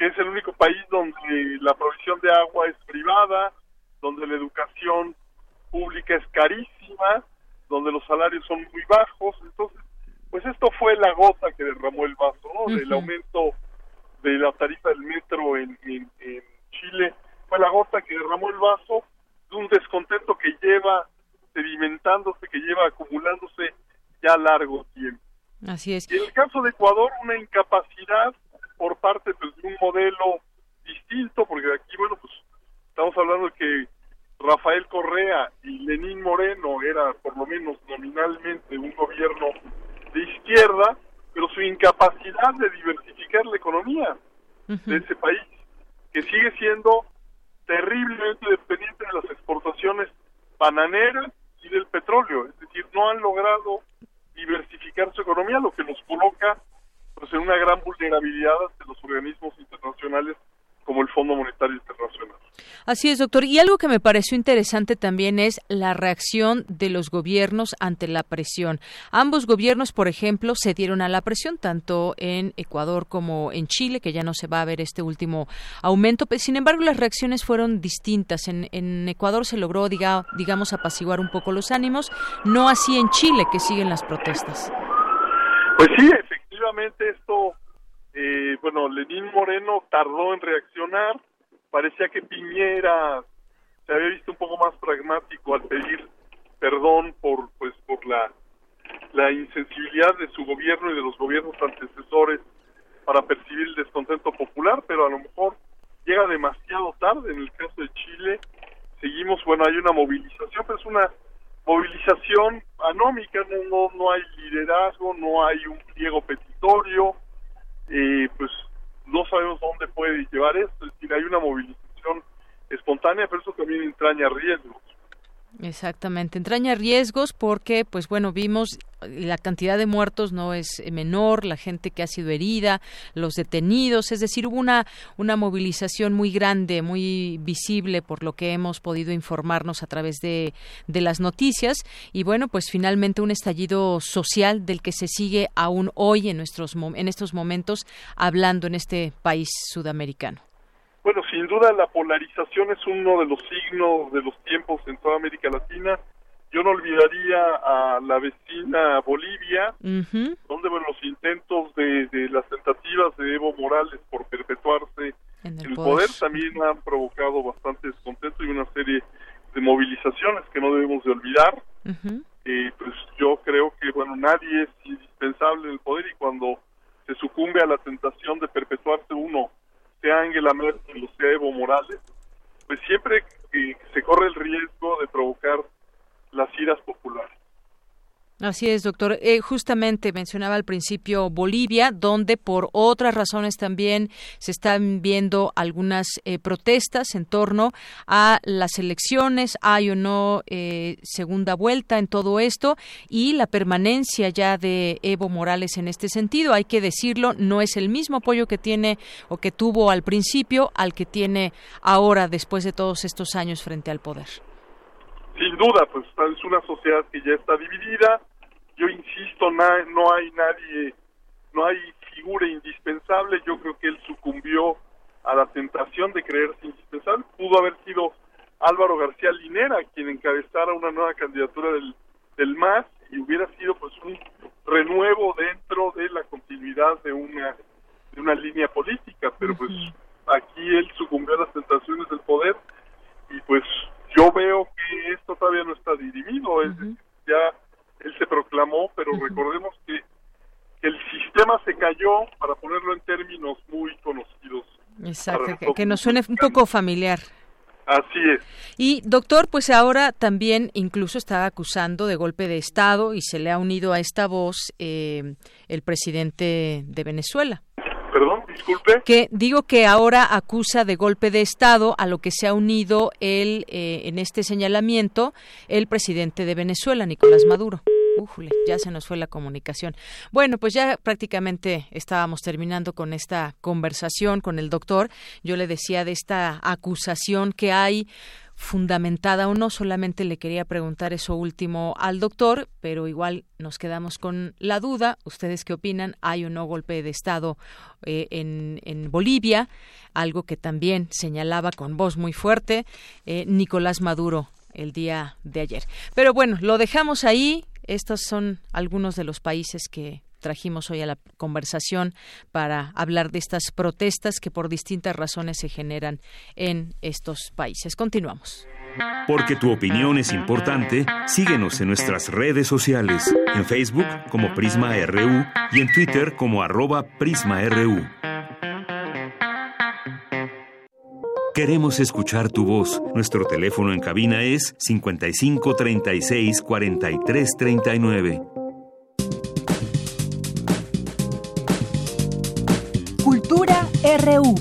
es el único país donde la provisión de agua es privada, donde la educación pública es carísima, donde los salarios son muy bajos. Entonces, pues esto fue la gota que derramó el vaso, ¿no? Uh-huh. El aumento de la tarifa del metro en Chile fue la gota que derramó el vaso de un descontento que lleva sedimentándose, que lleva acumulándose ya largo tiempo. Así es. Y en el caso de Ecuador, una incapacidad por parte pues, de un modelo distinto, porque aquí, bueno, pues estamos hablando de que Rafael Correa y Lenín Moreno era, por lo menos nominalmente, un gobierno de izquierda, pero su incapacidad de diversificar la economía uh-huh, de ese país, que sigue siendo terriblemente dependiente de las exportaciones bananeras y del petróleo, es decir, no han logrado diversificar su economía, lo que nos coloca pues, en una gran vulnerabilidad ante los organismos internacionales como el Fondo Monetario Internacional. Así es, doctor. Y algo que me pareció interesante también es la reacción de los gobiernos ante la presión. Ambos gobiernos, por ejemplo, cedieron a la presión, tanto en Ecuador como en Chile, que ya no se va a ver este último aumento. Sin embargo, las reacciones fueron distintas. En Ecuador se logró, digamos, apaciguar un poco los ánimos, no así en Chile, que siguen las protestas. Pues sí, efectivamente esto... Lenín Moreno tardó en reaccionar, parecía que Piñera se había visto un poco más pragmático al pedir perdón por la insensibilidad de su gobierno y de los gobiernos antecesores para percibir el descontento popular, pero a lo mejor llega demasiado tarde. En el caso de Chile seguimos, hay una movilización, pero es una movilización anómica, no hay liderazgo, no hay un pliego petitorio. Pues no sabemos a dónde puede llevar esto, es decir, hay una movilización espontánea, pero eso también entraña riesgos. Exactamente, entraña riesgos porque, pues bueno, vimos la cantidad de muertos no es menor, la gente que ha sido herida, los detenidos, es decir, hubo una movilización muy grande, muy visible por lo que hemos podido informarnos a través de las noticias y bueno, pues finalmente un estallido social del que se sigue aún hoy en estos momentos hablando en este país sudamericano. Bueno, sin duda la polarización es uno de los signos de los tiempos en toda América Latina. Yo no olvidaría a la vecina Bolivia, uh-huh, donde los intentos de las tentativas de Evo Morales por perpetuarse en el poder también han provocado bastante descontento y una serie de movilizaciones que no debemos de olvidar. Uh-huh. Pues yo creo que nadie es indispensable en el poder y cuando se sucumbe a la tentación de perpetuarse uno, sea Angela Merkel o sea Evo Morales, pues siempre se corre el riesgo de provocar las iras populares. Así es, doctor. Justamente mencionaba al principio Bolivia, donde por otras razones también se están viendo algunas protestas en torno a las elecciones, hay o no segunda vuelta en todo esto y la permanencia ya de Evo Morales en este sentido. Hay que decirlo, no es el mismo apoyo que tiene o que tuvo al principio al que tiene ahora después de todos estos años frente al poder. Sin duda, pues es una sociedad que ya está dividida. Yo insisto, no hay nadie, no hay figura indispensable. Yo creo que él sucumbió a la tentación de creerse indispensable. Pudo haber sido Álvaro García Linera, quien encabezara una nueva candidatura del MAS, y hubiera sido pues un renuevo dentro de la continuidad de una línea política, pero pues aquí él sucumbió a las tentaciones del poder, y pues yo veo que esto todavía no está dirimido, es decir, ya él se proclamó, pero recordemos que el sistema se cayó, para ponerlo en términos muy conocidos. Exacto, que nos suene un poco familiar. Así es. Y doctor, pues ahora también incluso está acusando de golpe de Estado y se le ha unido a esta voz el presidente de Venezuela. Perdón, disculpe. Que digo que ahora acusa de golpe de Estado a lo que se ha unido él en este señalamiento, el presidente de Venezuela, Nicolás Maduro. Ujule, ya se nos fue la comunicación. Bueno, pues ya prácticamente estábamos terminando con esta conversación con el doctor. Yo le decía de esta acusación que hay, fundamentada o no, solamente le quería preguntar eso último al doctor, pero igual nos quedamos con la duda. ¿Ustedes qué opinan? ¿Hay o no golpe de Estado en Bolivia? Algo que también señalaba con voz muy fuerte Nicolás Maduro el día de ayer. Pero bueno, lo dejamos ahí. Estos son algunos de los países que trajimos hoy a la conversación para hablar de estas protestas que por distintas razones se generan en estos países. Continuamos. Porque tu opinión es importante, síguenos en nuestras redes sociales, en Facebook como Prisma RU y en Twitter como @PrismaRU. Queremos escuchar tu voz. Nuestro teléfono en cabina es 55 36 43 39. Cultura RU.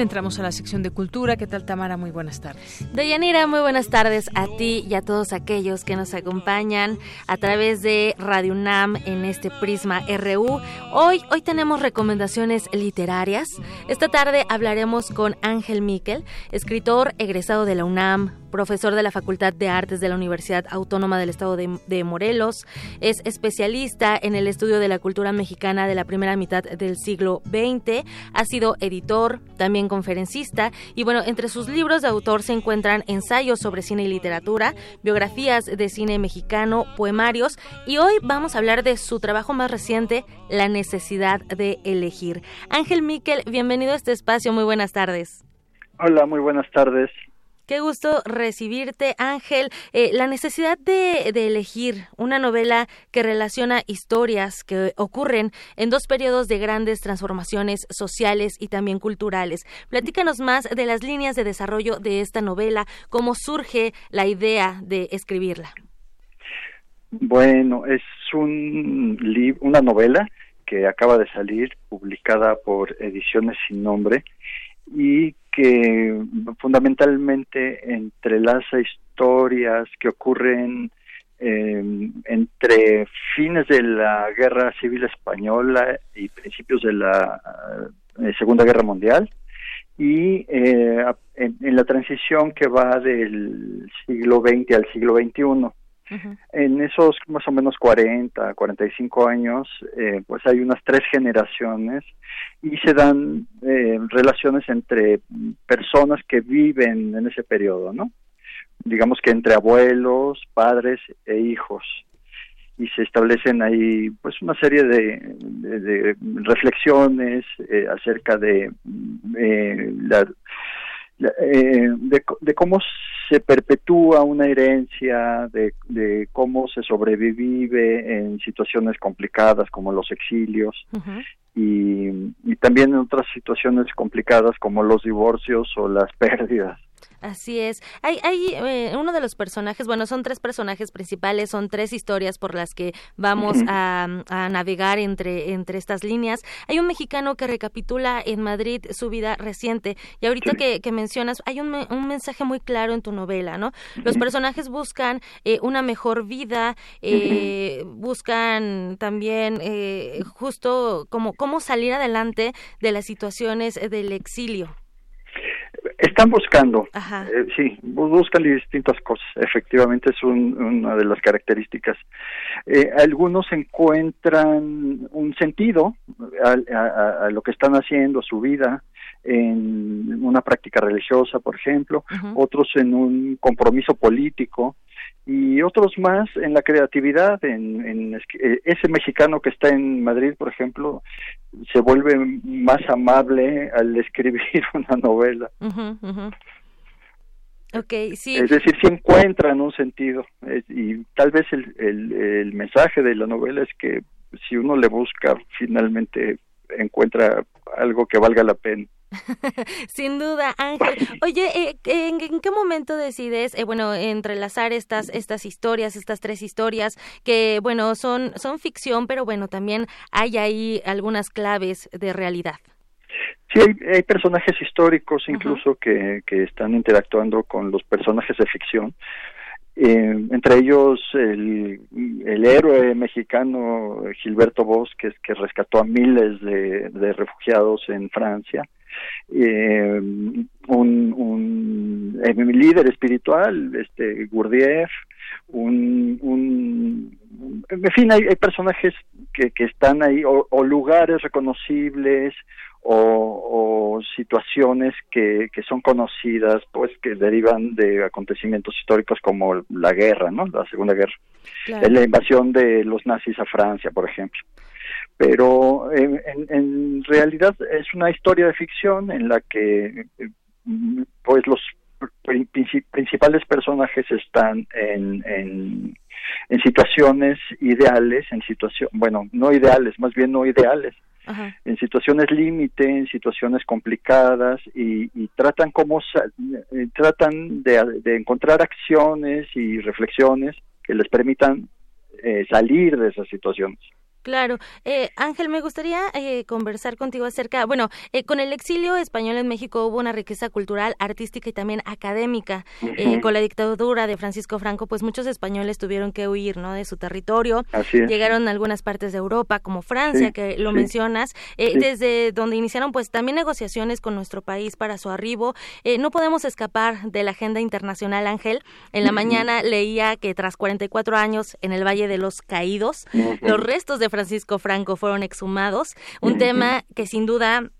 Entramos a la sección de cultura. ¿Qué tal, Tamara? Muy buenas tardes. Deyanira, muy buenas tardes a ti y a todos aquellos que nos acompañan a través de Radio UNAM en este Prisma RU. Hoy tenemos recomendaciones literarias. Esta tarde hablaremos con Ángel Miquel, escritor egresado de la UNAM, profesor de la Facultad de Artes de la Universidad Autónoma del Estado de Morelos. Es especialista en el estudio de la cultura mexicana de la primera mitad del siglo XX. Ha sido editor, también conferencista, y bueno, entre sus libros de autor se encuentran ensayos sobre cine y literatura, biografías de cine mexicano, poemarios, y hoy vamos a hablar de su trabajo más reciente, La necesidad de elegir. Ángel Miquel, bienvenido a este espacio, muy buenas tardes. Hola, muy buenas tardes. Qué gusto recibirte, Ángel. La necesidad de elegir, una novela que relaciona historias que ocurren en dos periodos de grandes transformaciones sociales y también culturales. Platícanos más de las líneas de desarrollo de esta novela, cómo surge la idea de escribirla. Bueno, es una novela que acaba de salir, publicada por Ediciones Sin Nombre, y que fundamentalmente entrelaza historias que ocurren entre fines de la Guerra Civil Española y principios de la Segunda Guerra Mundial, y en la transición que va del siglo XX al siglo XXI. En esos más o menos 40, 45 años, pues hay unas 3 generaciones y se dan relaciones entre personas que viven en ese periodo, ¿no? Digamos que entre abuelos, padres e hijos. Y se establecen ahí pues una serie de reflexiones acerca de la de cómo se perpetúa una herencia, de cómo se sobrevive en situaciones complicadas como los exilios, uh-huh, y también en otras situaciones complicadas como los divorcios o las pérdidas. Así es. Hay uno de los personajes, bueno, son tres personajes principales, son tres historias por las que vamos a navegar entre estas líneas. Hay un mexicano que recapitula en Madrid su vida reciente, y ahorita que mencionas, hay un mensaje muy claro en tu novela, ¿no? Los personajes buscan una mejor vida, buscan también justo cómo salir adelante de las situaciones del exilio. Están buscando, buscan distintas cosas, efectivamente es una de las características. Algunos encuentran un sentido a lo que están haciendo, a su vida, en una práctica religiosa, por ejemplo, uh-huh, otros en un compromiso político, y otros más en la creatividad. En ese mexicano que está en Madrid, por ejemplo, se vuelve más amable al escribir una novela. Uh-huh, uh-huh. Okay, sí. Es decir, se encuentran un sentido, y tal vez el mensaje de la novela es que si uno le busca, finalmente encuentra algo que valga la pena. Sin duda, Ángel. Oye, ¿en qué momento decides, entrelazar estas historias, estas tres historias que, son ficción, pero también hay ahí algunas claves de realidad? Sí, hay personajes históricos incluso, uh-huh, que están interactuando con los personajes de ficción. Entre ellos el héroe mexicano Gilberto Bosques, que rescató a miles de refugiados en Francia, un líder espiritual, Gurdjieff, en fin, hay personajes que están ahí, o lugares reconocibles, o situaciones que son conocidas, pues que derivan de acontecimientos históricos como la guerra, ¿no? La Segunda Guerra, claro, la invasión de los nazis a Francia, por ejemplo. Pero en realidad es una historia de ficción en la que pues los principales personajes están en situaciones ideales, no ideales, ajá, en situaciones límite, en situaciones complicadas, y tratan de encontrar acciones y reflexiones que les permitan salir de esas situaciones. Claro. Ángel, me gustaría conversar contigo acerca, con el exilio español en México hubo una riqueza cultural, artística y también académica. Uh-huh. Con la dictadura de Francisco Franco, pues muchos españoles tuvieron que huir, ¿no?, de su territorio. Así es. Llegaron a algunas partes de Europa, como Francia, sí, que lo mencionas, sí, desde donde iniciaron pues también negociaciones con nuestro país para su arribo. No podemos escapar de la agenda internacional, Ángel. En la, uh-huh, mañana leía que tras 44 años en el Valle de los Caídos, uh-huh, los restos de Francisco Franco fueron exhumados, un, uh-huh, tema que sin duda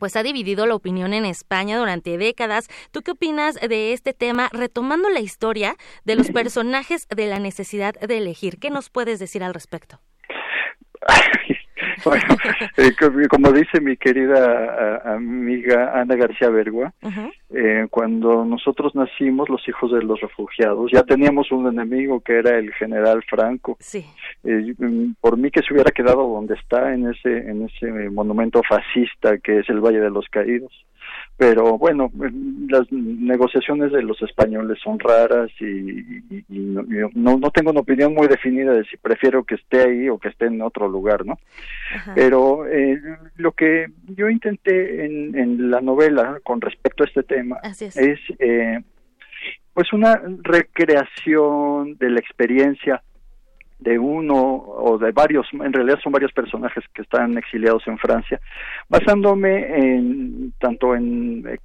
pues ha dividido la opinión en España durante décadas. ¿Tú qué opinas de este tema, retomando la historia de los personajes de La necesidad de elegir? ¿Qué nos puedes decir al respecto? Como dice mi querida amiga Ana García Bergua, uh-huh, cuando nosotros nacimos, los hijos de los refugiados, ya teníamos un enemigo que era el general Franco. Sí. Por mí que se hubiera quedado donde está, en ese monumento fascista que es el Valle de los Caídos. Pero bueno, las negociaciones de los españoles son raras, y no tengo una opinión muy definida de si prefiero que esté ahí o que esté en otro lugar, ¿no? Ajá. Pero lo que yo intenté en la novela con respecto a este tema es una recreación de la experiencia de uno o de varios, en realidad son varios personajes que están exiliados en Francia, basándome en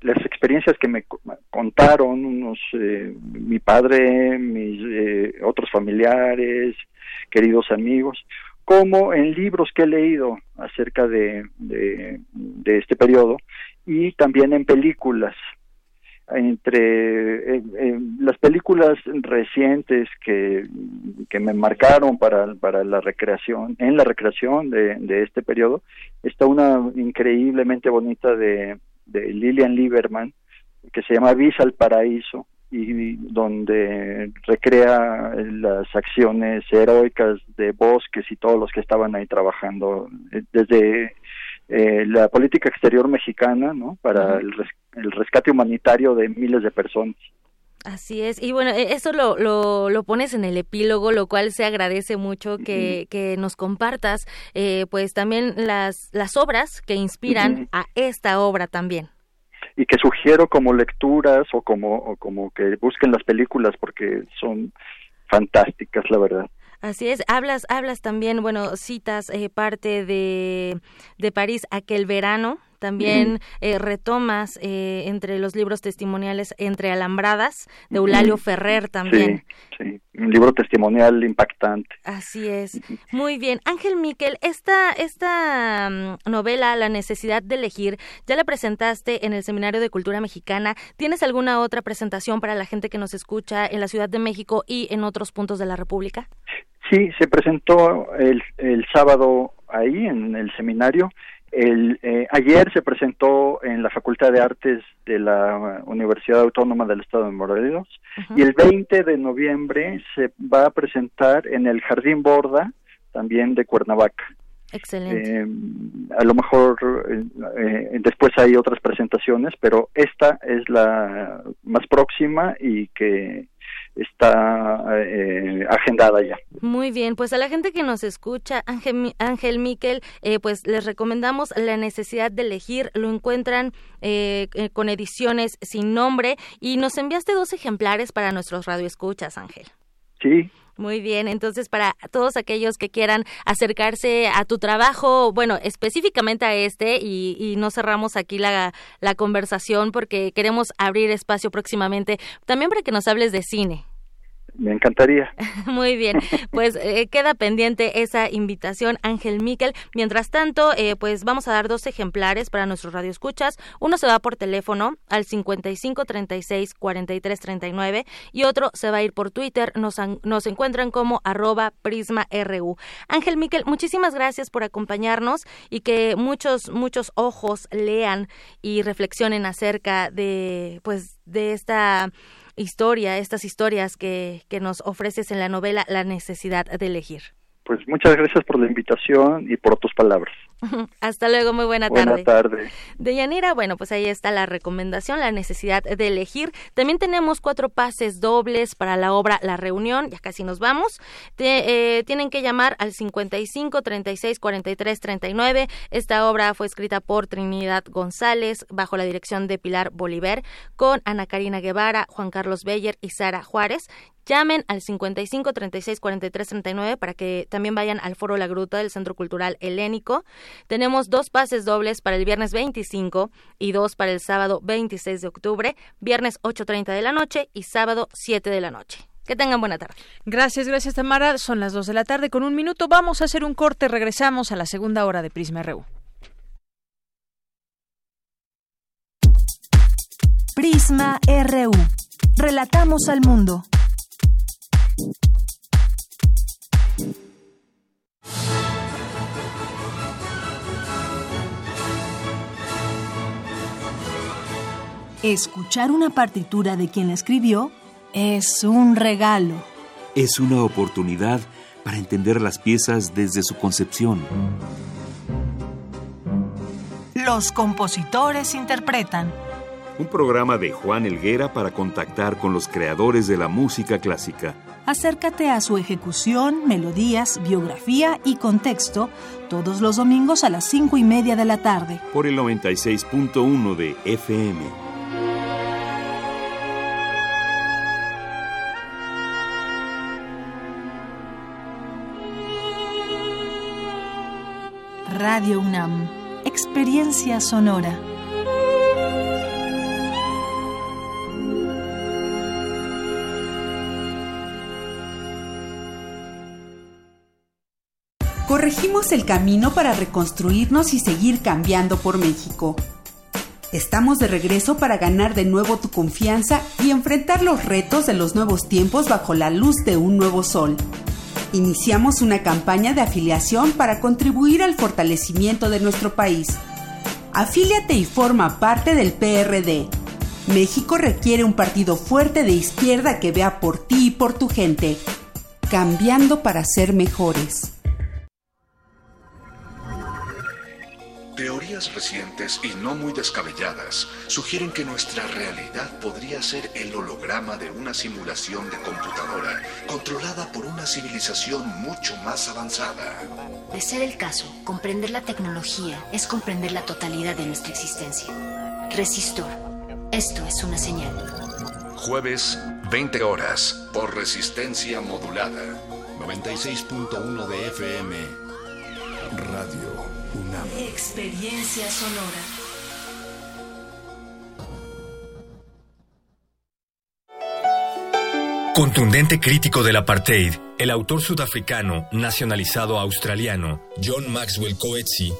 las experiencias que me contaron mi padre, mis otros familiares, queridos amigos, como en libros que he leído acerca de este periodo, y también en películas. Entre las películas recientes que me marcaron para la recreación, en la recreación de este periodo, está una increíblemente bonita de Lilian Lieberman que se llama Visa al Paraíso, y donde recrea las acciones heroicas de Bosques y todos los que estaban ahí trabajando desde la política exterior mexicana, ¿no?, para el rescate humanitario de miles de personas. Así es, y bueno, eso lo pones en el epílogo, lo cual se agradece mucho que nos compartas, pues también las obras que inspiran a esta obra también. Y que sugiero como lecturas o como que busquen las películas, porque son fantásticas, la verdad. Así es, hablas también, bueno, citas parte de París aquel verano. También retomas entre los libros testimoniales Entre Alambradas, de Eulalio Ferrer también. Sí, un libro testimonial impactante. Así es. Muy bien. Ángel Miquel, esta novela, La necesidad de elegir, ya la presentaste en el Seminario de Cultura Mexicana. ¿Tienes alguna otra presentación para la gente que nos escucha en la Ciudad de México y en otros puntos de la República? Sí, se presentó el sábado ahí en el seminario. Ayer se presentó en la Facultad de Artes de la Universidad Autónoma del Estado de Morelos, y el 20 de noviembre se va a presentar en el Jardín Borda, también de Cuernavaca. Excelente. A lo mejor después hay otras presentaciones, pero esta es la más próxima y que está agendada ya. Muy bien, pues a la gente que nos escucha, Ángel Miquel, pues les recomendamos La necesidad de elegir, lo encuentran con ediciones Sin Nombre, y nos enviaste 2 ejemplares para nuestros radioescuchas, Ángel. Sí. Muy bien, entonces para todos aquellos que quieran acercarse a tu trabajo, bueno, específicamente a este, y no cerramos aquí la conversación porque queremos abrir espacio próximamente también para que nos hables de cine. Me encantaría. Muy bien, pues queda pendiente esa invitación, Ángel Miquel. Mientras tanto, pues vamos a dar 2 ejemplares para nuestros radioescuchas. Uno se va por teléfono al 5536-4339 y otro se va a ir por Twitter. Nos encuentran como @PrismaRU. Ángel Miquel, muchísimas gracias por acompañarnos y que muchos ojos lean y reflexionen acerca de esta estas historias que nos ofreces en la novela La necesidad de elegir. Pues muchas gracias por la invitación y por tus palabras. Hasta luego, muy buena tarde. Deyanira, bueno, pues ahí está la recomendación, La necesidad de elegir. También tenemos 4 pases dobles para la obra La Reunión, ya casi nos vamos. Tienen que llamar al 5536-4339. Esta obra fue escrita por Trinidad González, bajo la dirección de Pilar Bolívar, con Ana Karina Guevara, Juan Carlos Beyer y Sara Juárez. Llamen al 5536-4339 para que también vayan al Foro La Gruta del Centro Cultural Helénico. Tenemos 2 pases dobles para el viernes 25 y 2 para el sábado 26 de octubre, viernes 8:30 de la noche y sábado 7 de la noche. Que tengan buena tarde. Gracias Tamara. Son las 2 de la tarde con 1 minuto. Vamos a hacer un corte. Regresamos a la segunda hora de Prisma RU. Prisma RU. Relatamos al mundo. Escuchar una partitura de quien la escribió es un regalo. Es una oportunidad para entender las piezas desde su concepción. Los compositores interpretan. Un programa de Juan Helguera para contactar con los creadores de la música clásica. Acércate a su ejecución, melodías, biografía y contexto todos los domingos a las 5:30 de la tarde. Por el 96.1 de FM. Radio UNAM. Experiencia sonora. Corregimos el camino para reconstruirnos y seguir cambiando por México. Estamos de regreso para ganar de nuevo tu confianza y enfrentar los retos de los nuevos tiempos bajo la luz de un nuevo sol. Iniciamos una campaña de afiliación para contribuir al fortalecimiento de nuestro país. Afíliate y forma parte del PRD. México requiere un partido fuerte de izquierda que vea por ti y por tu gente, cambiando para ser mejores. Teorías recientes y no muy descabelladas sugieren que nuestra realidad podría ser el holograma de una simulación de computadora controlada por una civilización mucho más avanzada. De ser el caso, comprender la tecnología es comprender la totalidad de nuestra existencia. Resistor. Esto es una señal. Jueves, 20 horas, por Resistencia Modulada. 96.1 de FM. Radio UNAM. Experiencia sonora. Contundente crítico del apartheid, el autor sudafricano, nacionalizado australiano, John Maxwell Coetzee,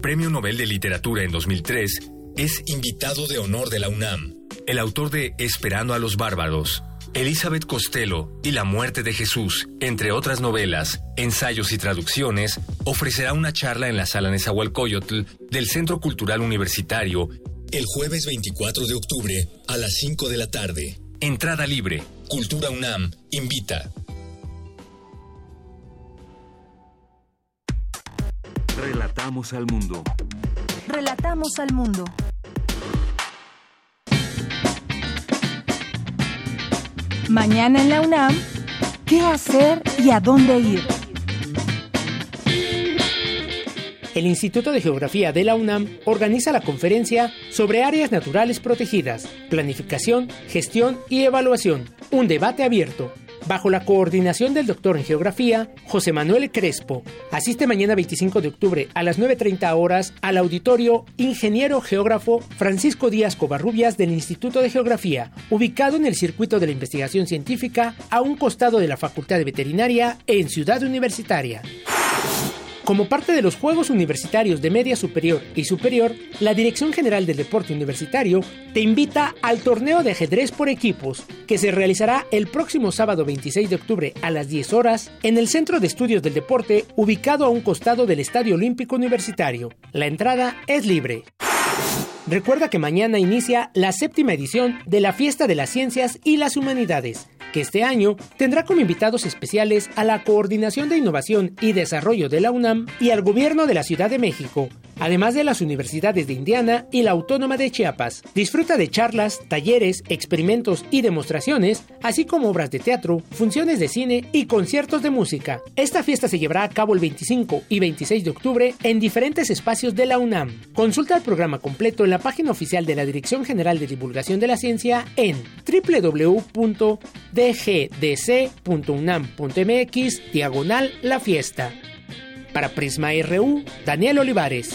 Premio Nobel de Literatura en 2003, es invitado de honor de la UNAM. El autor de Esperando a los bárbaros, Elizabeth Costello y La muerte de Jesús, entre otras novelas, ensayos y traducciones, ofrecerá una charla en la Sala Nezahualcóyotl del Centro Cultural Universitario el jueves 24 de octubre a las 5 de la tarde. Entrada libre. Cultura UNAM invita. Relatamos al mundo. Relatamos al mundo. Mañana en la UNAM, ¿qué hacer y a dónde ir? El Instituto de Geografía de la UNAM organiza la conferencia sobre áreas naturales protegidas, planificación, gestión y evaluación. Un debate abierto, bajo la coordinación del doctor en Geografía, José Manuel Crespo. Asiste mañana 25 de octubre a las 9:30 horas al auditorio Ingeniero Geógrafo Francisco Díaz Covarrubias del Instituto de Geografía, ubicado en el Circuito de la Investigación Científica, a un costado de la Facultad de Veterinaria en Ciudad Universitaria. Como parte de los Juegos Universitarios de Media Superior y Superior, la Dirección General del Deporte Universitario te invita al torneo de ajedrez por equipos, que se realizará el próximo sábado 26 de octubre a las 10 horas en el Centro de Estudios del Deporte, ubicado a un costado del Estadio Olímpico Universitario. La entrada es libre. Recuerda que mañana inicia la 7ª edición de la Fiesta de las Ciencias y las Humanidades, que este año tendrá como invitados especiales a la Coordinación de Innovación y Desarrollo de la UNAM y al Gobierno de la Ciudad de México, además de las universidades de Indiana y la Autónoma de Chiapas. Disfruta de charlas, talleres, experimentos y demostraciones, así como obras de teatro, funciones de cine y conciertos de música. Esta fiesta se llevará a cabo el 25 y 26 de octubre en diferentes espacios de la UNAM. Consulta el programa completo en la página oficial de la Dirección General de Divulgación de la Ciencia en www.dgdc.unam.mx/lafiesta. Para Prisma RU, Daniel Olivares.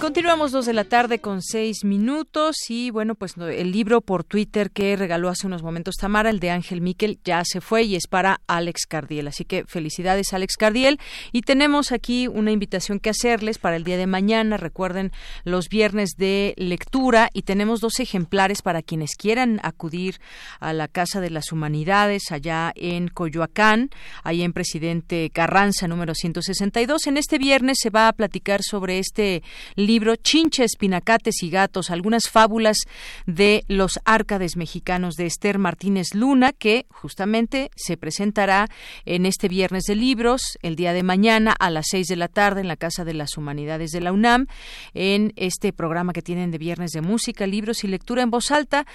Continuamos 2:06 PM y bueno, pues el libro por Twitter que regaló hace unos momentos Tamara, el de Ángel Miquel, ya se fue y es para Alex Cardiel. Así que felicidades, Alex Cardiel. Y tenemos aquí una invitación que hacerles para el día de mañana. Recuerden los viernes de lectura y tenemos 2 ejemplares para quienes quieran acudir a la Casa de las Humanidades allá en Coyoacán, ahí en Presidente Carranza, número 162. En este viernes se va a platicar sobre este libro Chinches, Pinacates y Gatos, algunas fábulas de los árcades mexicanos de Esther Martínez Luna, que justamente se presentará en este viernes de libros, el día de mañana a las 6 de la tarde en la Casa de las Humanidades de la UNAM, en este programa que tienen de viernes de música, libros y lectura en voz alta.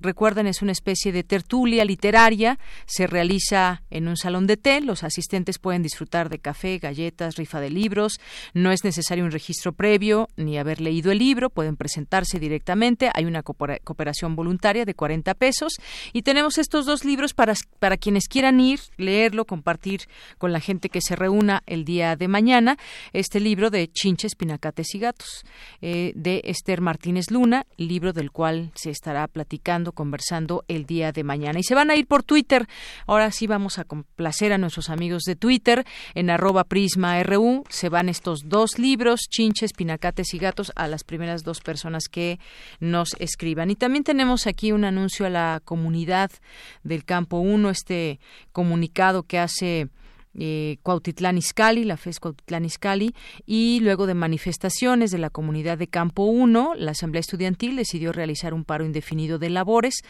Recuerden, es una especie de tertulia literaria, se realiza en un salón de té, los asistentes pueden disfrutar de café, galletas, rifa de libros, no es necesario un registro previo ni haber leído el libro, pueden presentarse directamente, hay una cooperación voluntaria de 40 pesos y tenemos estos 2 libros para quienes quieran ir, leerlo, compartir con la gente que se reúna el día de mañana, este libro de Chinches, Pinacates y Gatos, de Esther Martínez Luna, libro del cual se estará platicando, conversando el día de mañana y se van a ir por Twitter. Ahora sí vamos a complacer a nuestros amigos de Twitter, en @PrismaRU, se van estos 2 libros, Chinches, Pinacates y Gatos, a las primeras 2 personas que nos escriban. Y también tenemos aquí un anuncio a la comunidad del Campo 1, este comunicado que hace Cuautitlán Izcalli, la FES Cuautitlán Izcalli, y luego de manifestaciones de la comunidad de Campo 1, la Asamblea Estudiantil decidió realizar un paro indefinido de labores.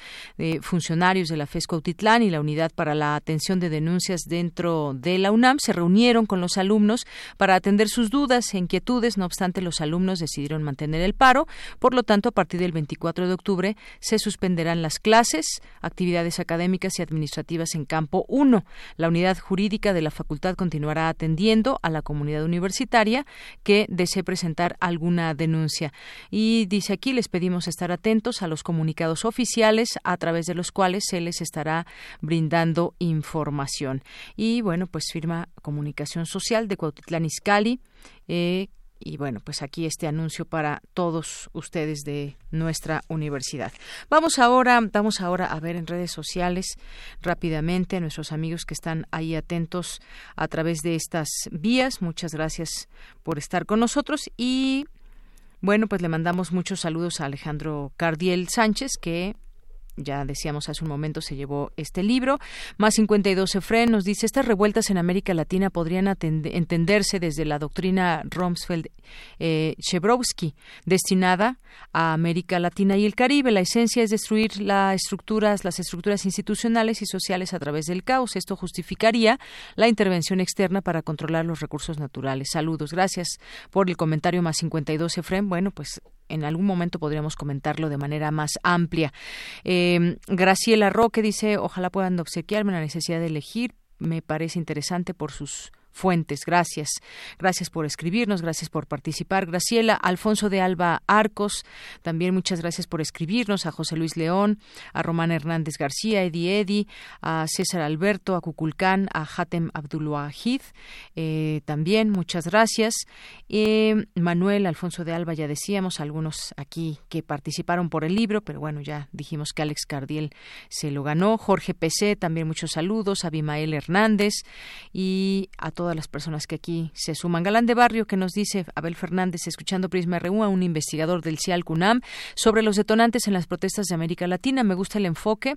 Funcionarios de la FES Cuautitlán y la Unidad para la Atención de Denuncias dentro de la UNAM se reunieron con los alumnos para atender sus dudas e inquietudes. No obstante, los alumnos decidieron mantener el paro. Por lo tanto, a partir del 24 de octubre se suspenderán las clases, actividades académicas y administrativas en Campo 1. La unidad jurídica de la facultad continuará atendiendo a la comunidad universitaria que desee presentar alguna denuncia. Y dice aquí, les pedimos estar atentos a los comunicados oficiales a través de los cuales se les estará brindando información. Y bueno, pues firma Comunicación Social de Cuautitlán Izcalli. Y bueno, pues aquí este anuncio para todos ustedes de nuestra universidad. Vamos ahora a ver en redes sociales rápidamente a nuestros amigos que están ahí atentos a través de estas vías. Muchas gracias por estar con nosotros y bueno, pues le mandamos muchos saludos a Alejandro Cardiel Sánchez, que ya decíamos hace un momento se llevó este libro. Más 52 Efren nos dice, estas revueltas en América Latina podrían entenderse desde la doctrina Rumsfeld-Chebrovsky, destinada a América Latina y el Caribe. La esencia es destruir las estructuras institucionales y sociales a través del caos. Esto justificaría la intervención externa para controlar los recursos naturales. Saludos, gracias por el comentario, Más 52 Efren. Bueno, pues en algún momento podríamos comentarlo de manera más amplia. Graciela Roque dice, ojalá puedan obsequiarme La necesidad de elegir, me parece interesante por sus fuentes. Gracias por escribirnos, gracias por participar, Graciela. Alfonso de Alba Arcos, también muchas gracias por escribirnos. A José Luis León, a Román Hernández García, Eddie, a César Alberto, a Cuculcán, a Hatem Abdulwahid, también muchas gracias. Manuel, Alfonso de Alba, ya decíamos, algunos aquí que participaron por el libro, pero bueno, ya dijimos que Alex Cardiel se lo ganó. Jorge PC, también muchos saludos. A Abimael Hernández y a todas las personas que aquí se suman. Galán de Barrio, que nos dice, Abel Fernández, escuchando Prisma RU a un investigador del CIAL-CUNAM sobre los detonantes en las protestas de América Latina. Me gusta el enfoque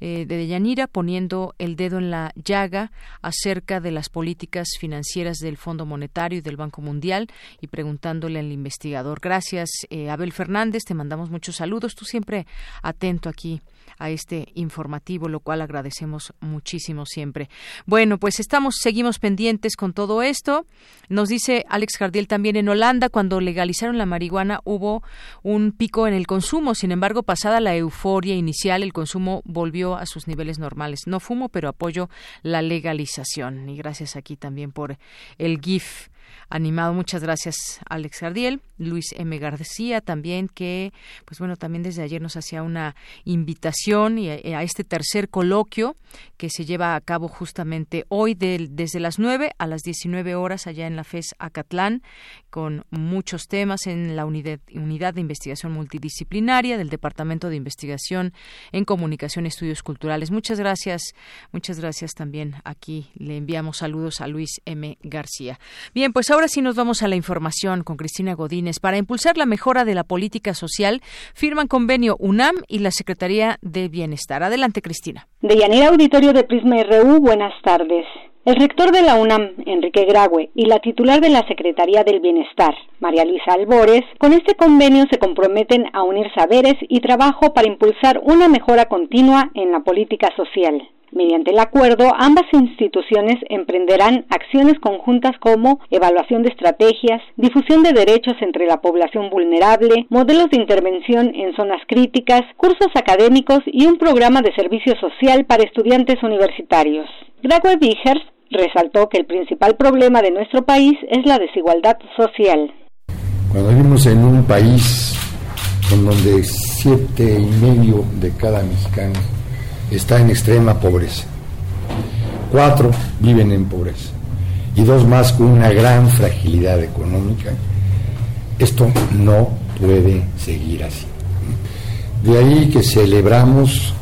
de Deyanira, poniendo el dedo en la llaga acerca de las políticas financieras del Fondo Monetario y del Banco Mundial y preguntándole al investigador. Gracias, Abel Fernández, te mandamos muchos saludos. Tú siempre atento aquí a este informativo, lo cual agradecemos muchísimo siempre. Bueno, pues seguimos pendientes con todo esto. Nos dice Alex Cardiel también, en Holanda, cuando legalizaron la marihuana, hubo un pico en el consumo. Sin embargo, pasada la euforia inicial, el consumo volvió a sus niveles normales. No fumo, pero apoyo la legalización. Y gracias aquí también por el GIF animado. Muchas gracias, Alex Cardiel. Luis M. García también, que pues bueno, también desde ayer nos hacía una invitación a este tercer coloquio que se lleva a cabo justamente hoy desde las 9 a las 19 horas allá en la FES Acatlán, con muchos temas en la unidad de investigación multidisciplinaria del Departamento de Investigación en Comunicación y Estudios Culturales. Muchas gracias también aquí. Le enviamos saludos a Luis M. García. Bien, pues ahora sí nos vamos a la información con Cristina Godínez. Para impulsar la mejora de la política social, firman convenio UNAM y la Secretaría de Bienestar. Adelante, Cristina. Deyanira, auditorio de Prisma RU, buenas tardes. El rector de la UNAM, Enrique Graue, y la titular de la Secretaría del Bienestar, María Luisa Albores, con este convenio se comprometen a unir saberes y trabajo para impulsar una mejora continua en la política social. Mediante el acuerdo, ambas instituciones emprenderán acciones conjuntas como evaluación de estrategias, difusión de derechos entre la población vulnerable, modelos de intervención en zonas críticas, cursos académicos y un programa de servicio social para estudiantes universitarios. Graue Wiechers resaltó que el principal problema de nuestro país es la desigualdad social. Cuando vivimos en un país en donde 7,5 de cada mexicano está en extrema pobreza, 4 viven en pobreza y 2 más con una gran fragilidad económica, esto no puede seguir así. De ahí que celebramos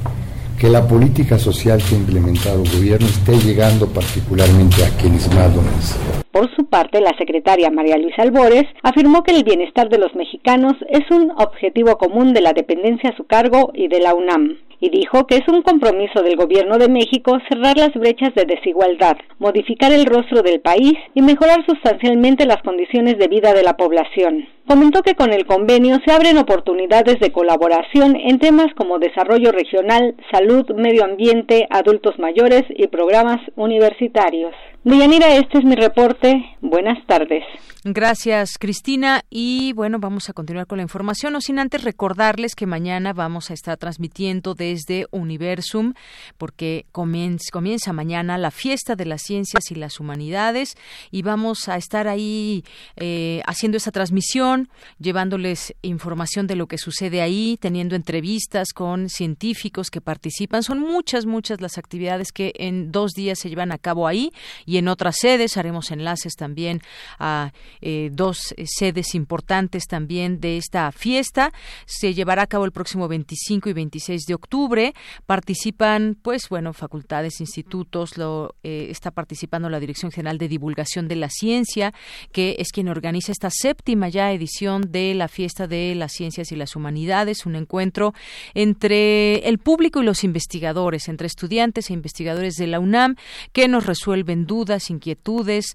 que la política social que ha implementado el gobierno esté llegando particularmente a quienes más lo necesitan. Por su parte, la secretaria María Luisa Albores afirmó que el bienestar de los mexicanos es un objetivo común de la dependencia a su cargo y de la UNAM, y dijo que es un compromiso del Gobierno de México cerrar las brechas de desigualdad, modificar el rostro del país y mejorar sustancialmente las condiciones de vida de la población. Comentó que con el convenio se abren oportunidades de colaboración en temas como desarrollo regional, salud, medio ambiente, adultos mayores y programas universitarios. Deyanira, este es mi reporte. Buenas tardes. Gracias, Cristina. Y bueno, vamos a continuar con la información, no sin antes recordarles que mañana vamos a estar transmitiendo desde Universum, porque comienza mañana la Fiesta de las Ciencias y las Humanidades, y vamos a estar ahí haciendo esa transmisión, llevándoles información de lo que sucede ahí, teniendo entrevistas con científicos que participan. Son muchas las actividades que en 2 días se llevan a cabo ahí, y en otras sedes haremos enlaces también a 2 sedes importantes también de esta fiesta. Se llevará a cabo el próximo 25 y 26 de octubre. Participan, pues bueno, facultades, institutos, está participando la Dirección General de Divulgación de la Ciencia, que es quien organiza esta séptima ya edición de la Fiesta de las Ciencias y las Humanidades, un encuentro entre el público y los investigadores, entre estudiantes e investigadores de la UNAM, que nos resuelven dudas, inquietudes,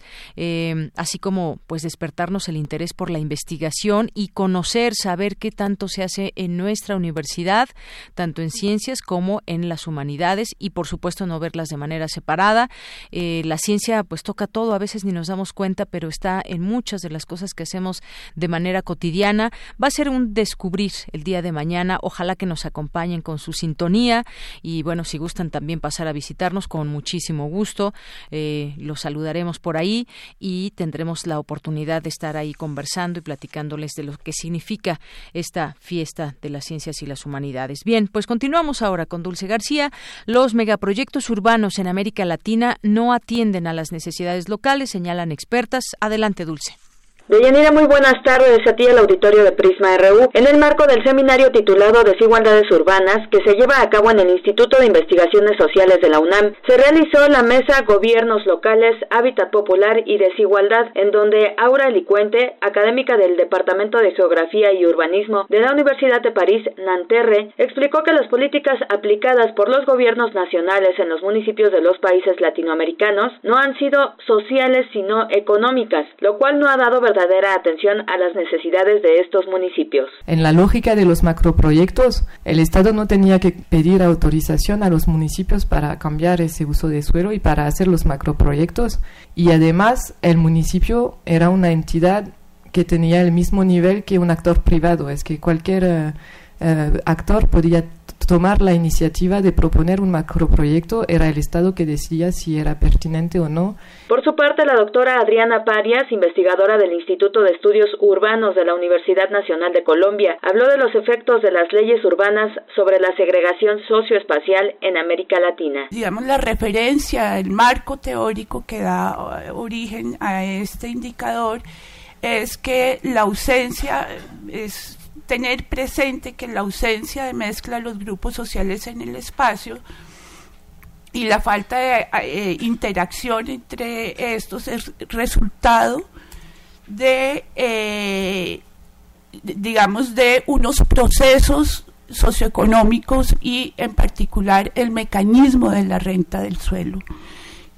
así como pues despertarnos el interés por la investigación y conocer, saber qué tanto se hace en nuestra universidad, tanto en ciencias como en las humanidades, y por supuesto no verlas de manera separada. La ciencia pues toca todo, a veces ni nos damos cuenta, pero está en muchas de las cosas que hacemos de manera cotidiana. Va a ser un descubrir el día de mañana. Ojalá que nos acompañen con su sintonía, y bueno, si gustan también pasar a visitarnos, con muchísimo gusto los saludaremos por ahí y tendremos la oportunidad de estar ahí conversando y platicándoles de lo que significa esta Fiesta de las Ciencias y las Humanidades. Bien, pues continuamos ahora con Dulce García. Los megaproyectos urbanos en América Latina no atienden a las necesidades locales, señalan expertas. Adelante, Dulce. Deyanira, muy buenas tardes a ti y al auditorio de Prisma RU. En el marco del seminario titulado Desigualdades Urbanas, que se lleva a cabo en el Instituto de Investigaciones Sociales de la UNAM, se realizó la mesa Gobiernos Locales, Hábitat Popular y Desigualdad, en donde Aura Licuente, académica del Departamento de Geografía y Urbanismo de la Universidad de París, Nanterre, explicó que las políticas aplicadas por los gobiernos nacionales en los municipios de los países latinoamericanos no han sido sociales sino económicas, lo cual no ha dado verdadera atención a las necesidades de estos municipios. En la lógica de los macroproyectos, el Estado no tenía que pedir autorización a los municipios para cambiar ese uso de suelo y para hacer los macroproyectos, y además el municipio era una entidad que tenía el mismo nivel que un actor privado, es que cualquier actor podía tomar la iniciativa de proponer un macroproyecto, era el Estado que decía si era pertinente o no. Por su parte, la doctora Adriana Parias, investigadora del Instituto de Estudios Urbanos de la Universidad Nacional de Colombia, habló de los efectos de las leyes urbanas sobre la segregación socioespacial en América Latina. Digamos, la referencia, el marco teórico que da origen a este indicador es que la ausencia es tener presente que la ausencia de mezcla de los grupos sociales en el espacio y la falta de interacción entre estos es resultado de, digamos, de unos procesos socioeconómicos y en particular el mecanismo de la renta del suelo,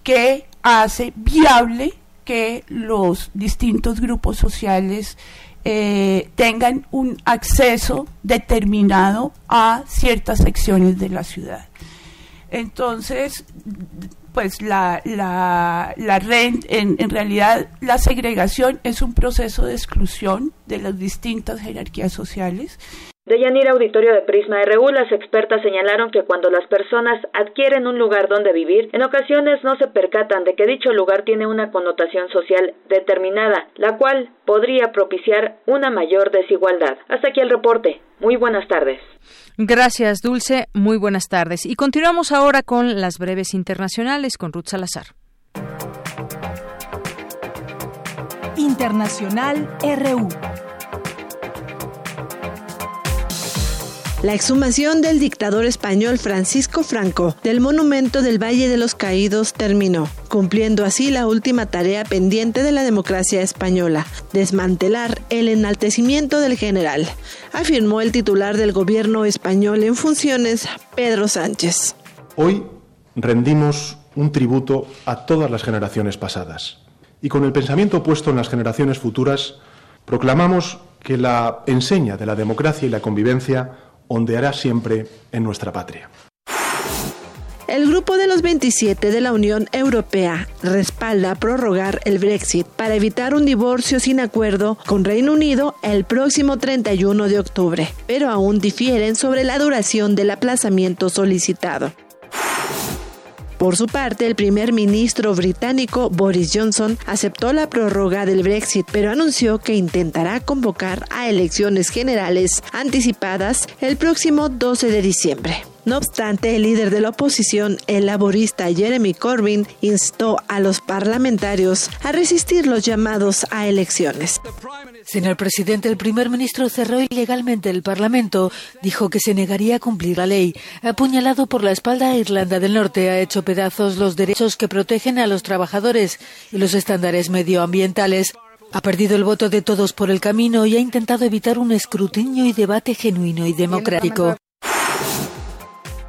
que hace viable que los distintos grupos sociales tengan un acceso determinado a ciertas secciones de la ciudad. Entonces, pues la renta, en realidad la segregación es un proceso de exclusión de las distintas jerarquías sociales. Deyanira, auditorio de Prisma RU, las expertas señalaron que cuando las personas adquieren un lugar donde vivir, en ocasiones no se percatan de que dicho lugar tiene una connotación social determinada, la cual podría propiciar una mayor desigualdad. Hasta aquí el reporte. Muy buenas tardes. Gracias, Dulce. Muy buenas tardes. Y continuamos ahora con las breves internacionales con Ruth Salazar. Internacional RU. La exhumación del dictador español Francisco Franco del Monumento del Valle de los Caídos terminó. cumpliendo así la última tarea pendiente de la democracia española, desmantelar el enaltecimiento del general, afirmó el titular del gobierno español en funciones, Pedro Sánchez. Hoy rendimos un tributo a todas las generaciones pasadas y con el pensamiento puesto en las generaciones futuras proclamamos que la enseña de la democracia y la convivencia ondeará siempre en nuestra patria. El grupo de los 27 de la Unión Europea respalda prorrogar el Brexit para evitar un divorcio sin acuerdo con Reino Unido el próximo 31 de octubre, pero aún difieren sobre la duración del aplazamiento solicitado. Por su parte, el primer ministro británico Boris Johnson aceptó la prórroga del Brexit, pero anunció que intentará convocar a elecciones generales anticipadas el próximo 12 de diciembre. No obstante, el líder de la oposición, el laborista Jeremy Corbyn, instó a los parlamentarios a resistir los llamados a elecciones. Señor presidente, el primer ministro cerró ilegalmente el Parlamento. Dijo que se negaría a cumplir la ley. Apuñalado por la espalda a Irlanda del Norte, ha hecho pedazos los derechos que protegen a los trabajadores y los estándares medioambientales. Ha perdido el voto de todos por el camino y ha intentado evitar un escrutinio y debate genuino y democrático.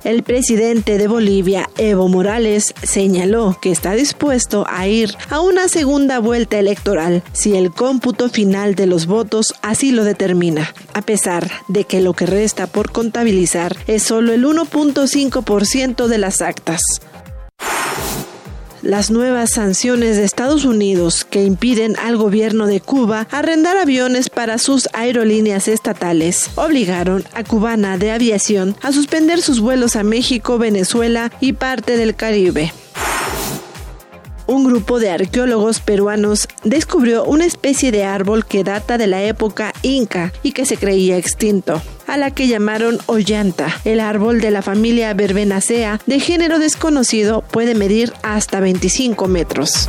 El presidente de Bolivia, Evo Morales, señaló que está dispuesto a ir a una segunda vuelta electoral si el cómputo final de los votos así lo determina, a pesar de que lo que resta por contabilizar es solo el 1.5% de las actas. Las nuevas sanciones de Estados Unidos que impiden al gobierno de Cuba arrendar aviones para sus aerolíneas estatales obligaron a Cubana de Aviación a suspender sus vuelos a México, Venezuela y parte del Caribe. Un grupo de arqueólogos peruanos descubrió una especie de árbol que data de la época inca y que se creía extinto, a la que llamaron ollanta. El árbol de la familia Verbenacea, de género desconocido, puede medir hasta 25 metros.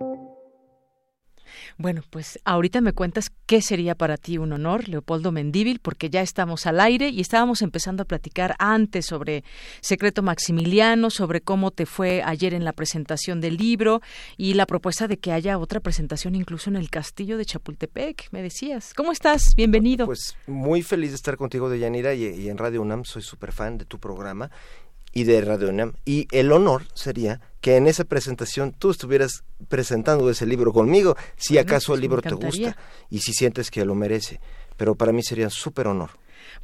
Bueno, pues ahorita me cuentas qué sería para ti un honor, Leopoldo Mendívil, porque ya estamos al aire y estábamos empezando a platicar antes sobre Secreto Maximiliano, sobre cómo te fue ayer en la presentación del libro y la propuesta de que haya otra presentación incluso en el Castillo de Chapultepec, me decías. ¿Cómo estás? Bienvenido. Pues muy feliz de estar contigo, Deyanira, y en Radio UNAM. Soy súper fan de tu programa y de Radio UNAM. Y el honor sería que en esa presentación tú estuvieras presentando ese libro conmigo, si acaso el libro te gusta y si sientes que lo merece. Pero para mí sería un súper honor.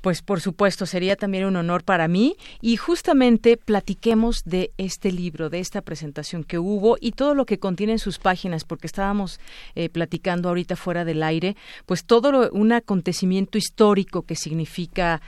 Pues por supuesto, sería también un honor para mí. Y justamente platiquemos de este libro, de esta presentación que hubo y todo lo que contiene en sus páginas, porque estábamos platicando ahorita fuera del aire, pues todo un acontecimiento histórico que significa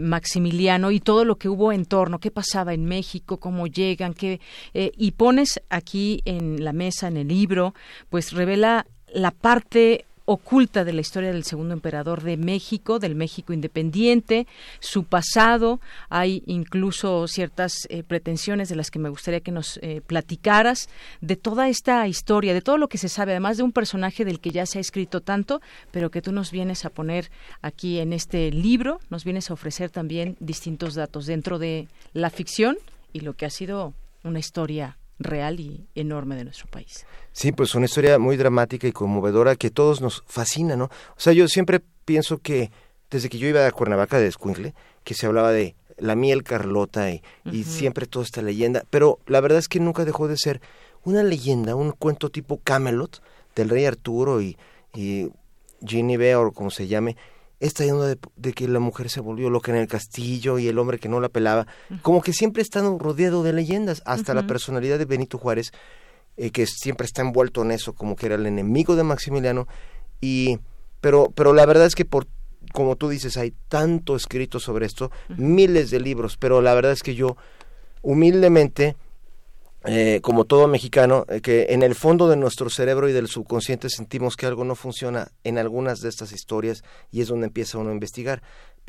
Maximiliano y todo lo que hubo en torno, qué pasaba en México, cómo llegan, qué... Y pones aquí en la mesa, en el libro, pues revela la parte oculta de la historia del segundo emperador de México, del México independiente, su pasado. Hay incluso ciertas pretensiones de las que me gustaría que nos platicaras, de toda esta historia, de todo lo que se sabe, además de un personaje del que ya se ha escrito tanto, pero que tú nos vienes a poner aquí en este libro, nos vienes a ofrecer también distintos datos dentro de la ficción y lo que ha sido una historia real y enorme de nuestro país. Sí, pues una historia muy dramática y conmovedora que todos nos fascina, ¿no? O sea, yo siempre pienso que desde que yo iba a Cuernavaca de escuincle, que se hablaba de la miel Carlota y siempre toda esta leyenda, pero la verdad es que nunca dejó de ser una leyenda, un cuento tipo Camelot del rey Arturo y Guinevere, o como se llame, esta idea de que la mujer se volvió loca en el castillo y el hombre que no la pelaba, como que siempre están rodeado de leyendas, hasta la personalidad de Benito Juárez, que siempre está envuelto en eso, como que era el enemigo de Maximiliano, pero la verdad es que como tú dices, hay tanto escrito sobre esto, miles de libros, pero la verdad es que yo humildemente como todo mexicano, que en el fondo de nuestro cerebro y del subconsciente sentimos que algo no funciona en algunas de estas historias, y es donde empieza uno a investigar.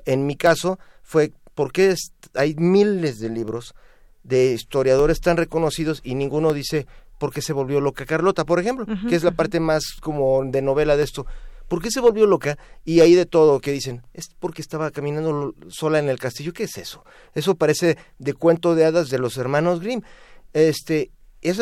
En mi caso fue porque hay miles de libros de historiadores tan reconocidos y ninguno dice por qué se volvió loca Carlota, por ejemplo, que es la parte más como de novela de esto. ¿Por qué se volvió loca? Y ahí de todo que dicen, es porque estaba caminando sola en el castillo. ¿Qué es eso? Eso parece de cuento de hadas de los hermanos Grimm. Ese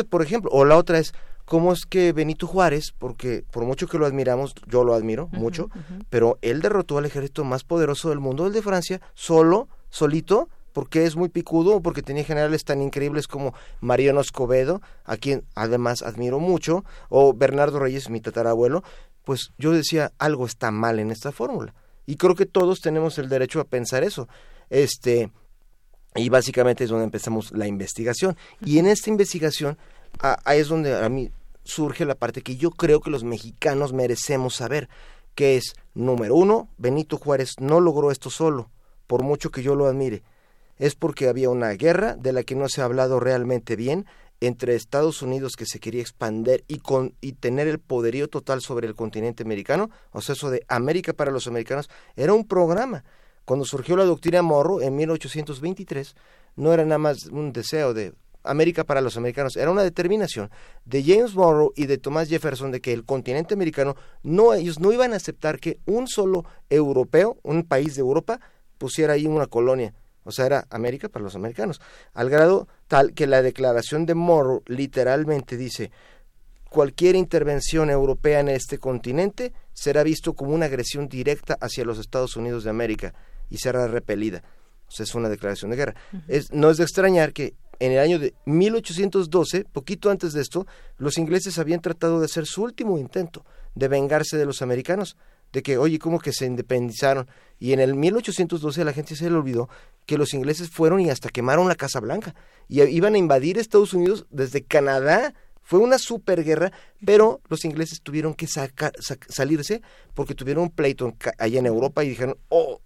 por ejemplo, o la otra es cómo es que Benito Juárez, porque por mucho que lo admiramos, yo lo admiro mucho, pero él derrotó al ejército más poderoso del mundo, el de Francia, solito, porque es muy picudo, porque tenía generales tan increíbles como Mariano Escobedo, a quien además admiro mucho, o Bernardo Reyes, mi tatarabuelo. Pues yo decía, algo está mal en esta fórmula, y creo que todos tenemos el derecho a pensar eso. Y básicamente es donde empezamos la investigación. Y en esta investigación es donde a mí surge la parte que yo creo que los mexicanos merecemos saber, que es, número uno, Benito Juárez no logró esto solo, por mucho que yo lo admire. Es porque había una guerra de la que no se ha hablado realmente bien entre Estados Unidos, que se quería expandir y tener el poderío total sobre el continente americano. O sea, eso de América para los americanos era un programa. Cuando surgió la doctrina Monroe en 1823, no era nada más un deseo de América para los americanos, era una determinación de James Monroe y de Thomas Jefferson de que el continente americano, ellos no iban a aceptar que un solo europeo, un país de Europa, pusiera ahí una colonia. O sea, era América para los americanos, al grado tal que la declaración de Monroe literalmente dice: cualquier intervención europea en este continente será visto como una agresión directa hacia los Estados Unidos de América y será repelida. O sea, es una declaración de guerra. No es de extrañar que en el año de 1812, poquito antes de esto, los ingleses habían tratado de hacer su último intento de vengarse de los americanos, de que, oye, como que se independizaron. Y en el 1812 a la gente se le olvidó que los ingleses fueron y hasta quemaron la Casa Blanca. Y iban a invadir Estados Unidos desde Canadá. Fue una superguerra, pero los ingleses tuvieron que salirse porque tuvieron un pleito allá en Europa y dijeron,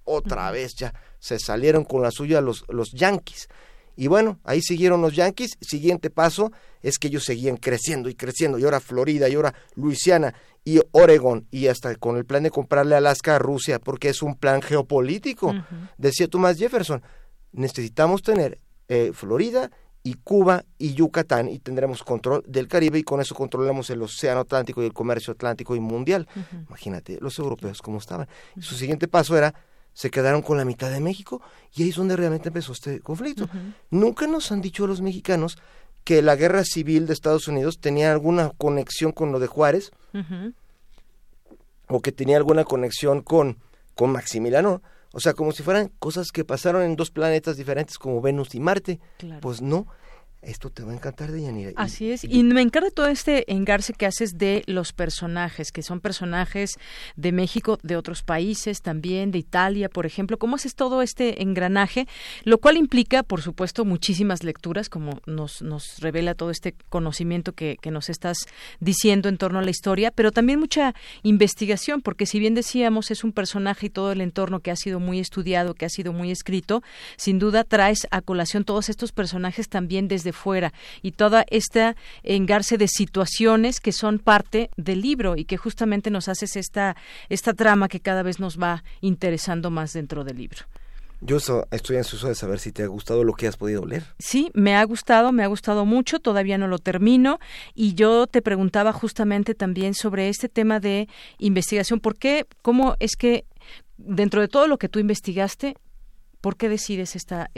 otra vez ya, se salieron con la suya los yanquis. Y bueno, ahí siguieron los yanquis. Siguiente paso es que ellos seguían creciendo y creciendo, y ahora Florida, y ahora Luisiana, y Oregón, y hasta con el plan de comprarle Alaska a Rusia, porque es un plan geopolítico. Decía Thomas Jefferson, necesitamos tener Florida y Cuba y Yucatán, y tendremos control del Caribe, y con eso controlamos el océano Atlántico y el comercio atlántico y mundial. Imagínate los europeos cómo estaban. Su siguiente paso era, se quedaron con la mitad de México, y ahí es donde realmente empezó este conflicto. Nunca nos han dicho a los mexicanos que la guerra civil de Estados Unidos tenía alguna conexión con lo de Juárez, o que tenía alguna conexión con Maximiliano. O sea, como si fueran cosas que pasaron en dos planetas diferentes como Venus y Marte. Claro. Pues no, esto te va a encantar, Deyanira. Así es, y me encanta todo este engarce que haces de los personajes, que son personajes de México, de otros países también, de Italia, por ejemplo. ¿Cómo haces todo este engranaje? Lo cual implica, por supuesto, muchísimas lecturas, como nos revela todo este conocimiento que nos estás diciendo en torno a la historia, pero también mucha investigación, porque si bien decíamos es un personaje y todo el entorno que ha sido muy estudiado, que ha sido muy escrito, sin duda traes a colación todos estos personajes también desde fuera, y toda esta engarce de situaciones que son parte del libro y que justamente nos haces esta trama que cada vez nos va interesando más dentro del libro. Yo estoy ansioso de saber si te ha gustado lo que has podido leer. Sí, me ha gustado mucho, todavía no lo termino, y yo te preguntaba justamente también sobre este tema de investigación. ¿Por qué? ¿Cómo es que dentro de todo lo que tú investigaste, por qué decides esta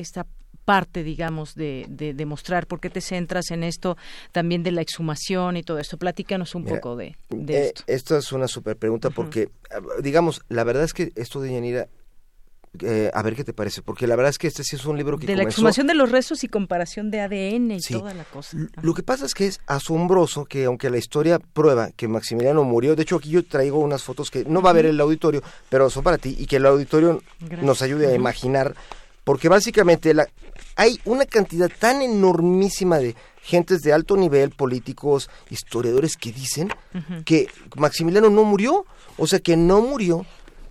parte, digamos, de mostrar? ¿Por qué te centras en esto también de la exhumación y todo esto? Platícanos un poco de esto. Esta es una súper pregunta porque, digamos, la verdad es que esto de Deyanira, a ver qué te parece, porque la verdad es que este sí es un libro que comenzó... De la exhumación de los restos y comparación de ADN y toda la cosa. Lo que pasa es que es asombroso que, aunque la historia prueba que Maximiliano murió, de hecho aquí yo traigo unas fotos que no va a ver el auditorio, pero son para ti, y que el auditorio nos ayude a imaginar... Porque básicamente hay una cantidad tan enormísima de gentes de alto nivel, políticos, historiadores, que dicen que Maximiliano no murió, o sea, que no murió,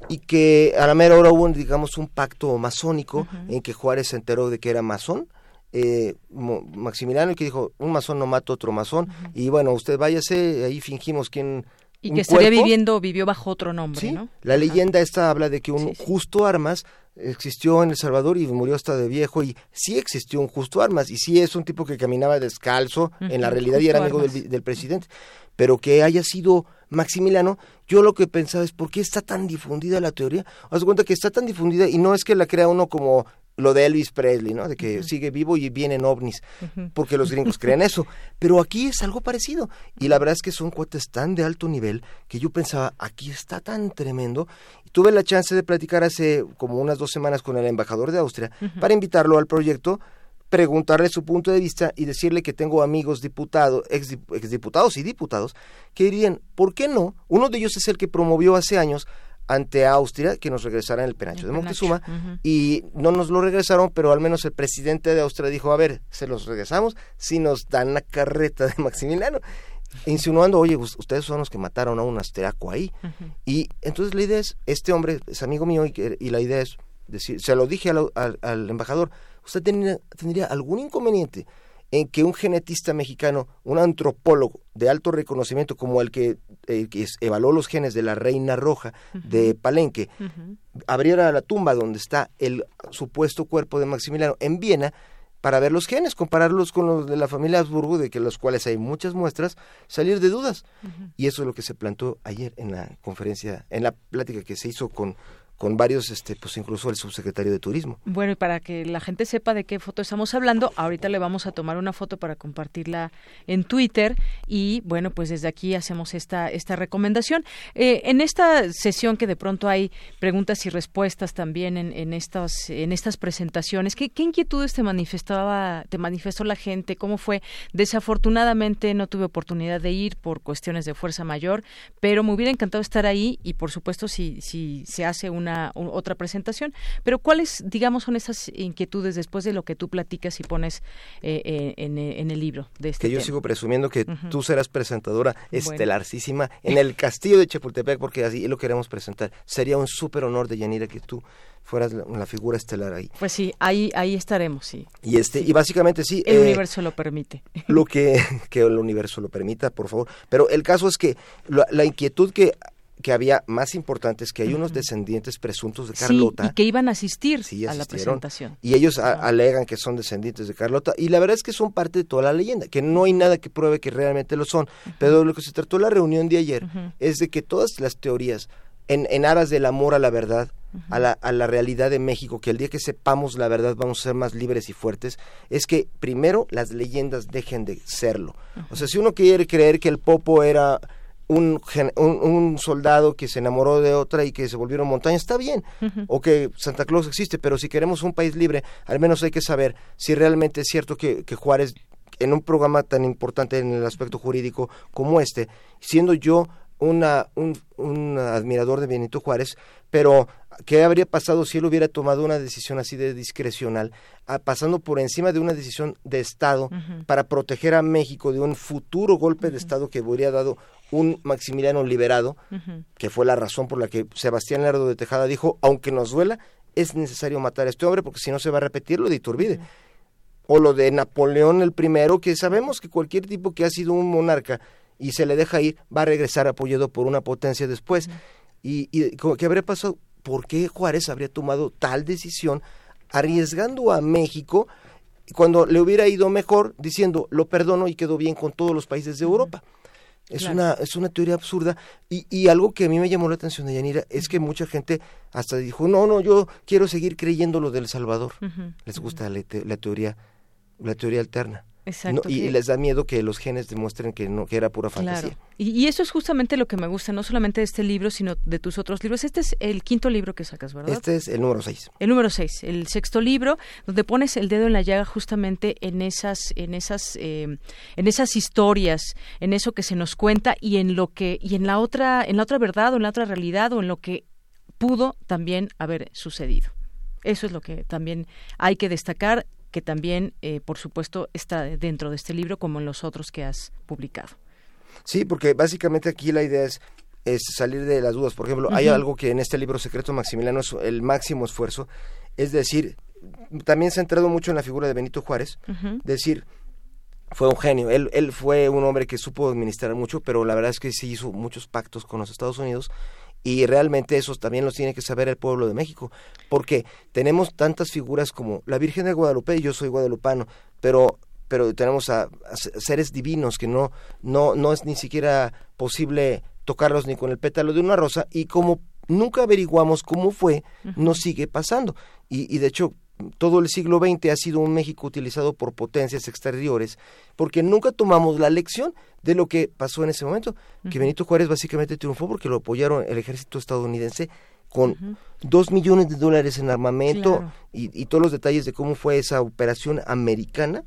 y que a la mera hora hubo, digamos, un pacto masónico en que Juárez se enteró de que era masón Maximiliano, y que dijo, un masón no mata otro masón, uh-huh. Y bueno, usted váyase, ahí fingimos quién... Y que estaría vivió bajo otro nombre, ¿sí? ¿No? La leyenda esta habla de que un Justo Armas existió en El Salvador y murió hasta de viejo, y sí existió un Justo Armas, y sí es un tipo que caminaba descalzo, uh-huh, en la realidad, y era amigo del presidente, pero que haya sido Maximiliano, yo lo que pensaba es, ¿por qué está tan difundida la teoría? Haz cuenta que está tan difundida, y no es que la crea uno como... lo de Elvis Presley, ¿no? De que uh-huh. sigue vivo y vienen ovnis, uh-huh. porque los gringos creen eso. Pero aquí es algo parecido. Y la verdad es que son cuates tan de alto nivel que yo pensaba, aquí está tan tremendo. Y tuve la chance de platicar hace como unas 2 semanas con el embajador de Austria, uh-huh. para invitarlo al proyecto, preguntarle su punto de vista y decirle que tengo amigos diputados, exdiputados y diputados, que dirían, ¿por qué no? Uno de ellos es el que promovió hace años ante Austria que nos regresaran el penacho de Moctezuma, uh-huh. y no nos lo regresaron, pero al menos el presidente de Austria dijo, a ver, se los regresamos si nos dan la carreta de Maximiliano, insinuando, oye, ustedes son los que mataron a un asteraco ahí, uh-huh. y entonces la idea es, este hombre es amigo mío, y la idea es decir, se lo dije al embajador, ¿usted tendría algún inconveniente en que un genetista mexicano, un antropólogo de alto reconocimiento como el que evaluó los genes de la Reina Roja de Palenque, uh-huh. abriera la tumba donde está el supuesto cuerpo de Maximiliano en Viena para ver los genes, compararlos con los de la familia Habsburgo, de que los cuales hay muchas muestras, salir de dudas? Uh-huh. Y eso es lo que se planteó ayer en la conferencia, en la plática que se hizo con varios, pues incluso el subsecretario de Turismo. Bueno, y para que la gente sepa de qué foto estamos hablando, ahorita le vamos a tomar una foto para compartirla en Twitter, y bueno, pues desde aquí hacemos esta recomendación. En esta sesión que de pronto hay preguntas y respuestas también en estas presentaciones, ¿qué inquietudes te manifestó la gente? ¿Cómo fue? Desafortunadamente no tuve oportunidad de ir por cuestiones de fuerza mayor, pero me hubiera encantado estar ahí, y por supuesto si se hace otra presentación, pero ¿cuáles, digamos, son esas inquietudes después de lo que tú platicas y pones en el libro de este tema? Que yo sigo presumiendo que uh-huh. tú serás presentadora estelarcísima en el Castillo de Chapultepec, porque así lo queremos presentar. Sería un súper honor, Deyanira, que tú fueras la figura estelar ahí. Pues sí, ahí estaremos, sí. Y sí. Y básicamente sí. El universo lo permite. Lo que el universo lo permita, por favor. Pero el caso es que la inquietud que había más importante es que hay unos descendientes presuntos de Carlota. Sí, y que iban a asistir a la presentación. Y ellos alegan que son descendientes de Carlota, y la verdad es que son parte de toda la leyenda, que no hay nada que pruebe que realmente lo son. Uh-huh. Pero de lo que se trató la reunión de ayer es de que todas las teorías, en aras del amor a la verdad, a la realidad de México, que el día que sepamos la verdad vamos a ser más libres y fuertes, es que primero las leyendas dejen de serlo. Uh-huh. O sea, si uno quiere creer que el Popo era... Un soldado que se enamoró de otra y que se volvieron montañas, está bien, uh-huh. o que Santa Claus existe, pero si queremos un país libre, al menos hay que saber si realmente es cierto que Juárez, en un programa tan importante en el aspecto jurídico como este, siendo yo un admirador de Benito Juárez, pero ¿qué habría pasado si él hubiera tomado una decisión así de discrecional, pasando por encima de una decisión de Estado para proteger a México de un futuro golpe de Estado que hubiera dado un Maximiliano liberado, que fue la razón por la que Sebastián Lerdo de Tejada dijo, aunque nos duela, es necesario matar a este hombre porque si no se va a repetir lo de Iturbide? O lo de Napoleón el Primero, que sabemos que cualquier tipo que ha sido un monarca y se le deja ir, va a regresar apoyado por una potencia después. ¿Y qué habría pasado? ¿Por qué Juárez habría tomado tal decisión arriesgando a México cuando le hubiera ido mejor diciendo lo perdono y quedó bien con todos los países de Europa? Es una teoría absurda, y algo que a mí me llamó la atención, Deyanira, es que mucha gente hasta dijo, no, yo quiero seguir creyendo lo del Salvador. Les gusta la teoría alterna. Exacto, no, y les da miedo que los genes demuestren que no, que era pura fantasía. Claro. Y eso es justamente lo que me gusta, no solamente de este libro, sino de tus otros libros. Este es el quinto libro que sacas, ¿verdad? Este es el número 6. El número 6, el sexto libro, donde pones el dedo en la llaga justamente en esas historias, en eso que se nos cuenta y en la otra verdad o en la otra realidad o en lo que pudo también haber sucedido. Eso es lo que también hay que destacar, que también, por supuesto, está dentro de este libro como en los otros que has publicado. Sí, porque básicamente aquí la idea es salir de las dudas. Por ejemplo, hay algo que en este libro Secreto Maximiliano es el máximo esfuerzo, es decir, también centrado mucho en la figura de Benito Juárez, uh-huh. decir, fue un genio, él fue un hombre que supo administrar mucho, pero la verdad es que sí hizo muchos pactos con los Estados Unidos, y realmente esos también los tiene que saber el pueblo de México, porque tenemos tantas figuras como la Virgen de Guadalupe, y yo soy guadalupano, pero tenemos a seres divinos que no es ni siquiera posible tocarlos ni con el pétalo de una rosa, y como nunca averiguamos cómo fue, nos sigue pasando, y de hecho todo el siglo XX ha sido un México utilizado por potencias exteriores, porque nunca tomamos la lección de lo que pasó en ese momento, que Benito Juárez básicamente triunfó porque lo apoyaron el ejército estadounidense con $2 millones en armamento, claro. y todos los detalles de cómo fue esa operación americana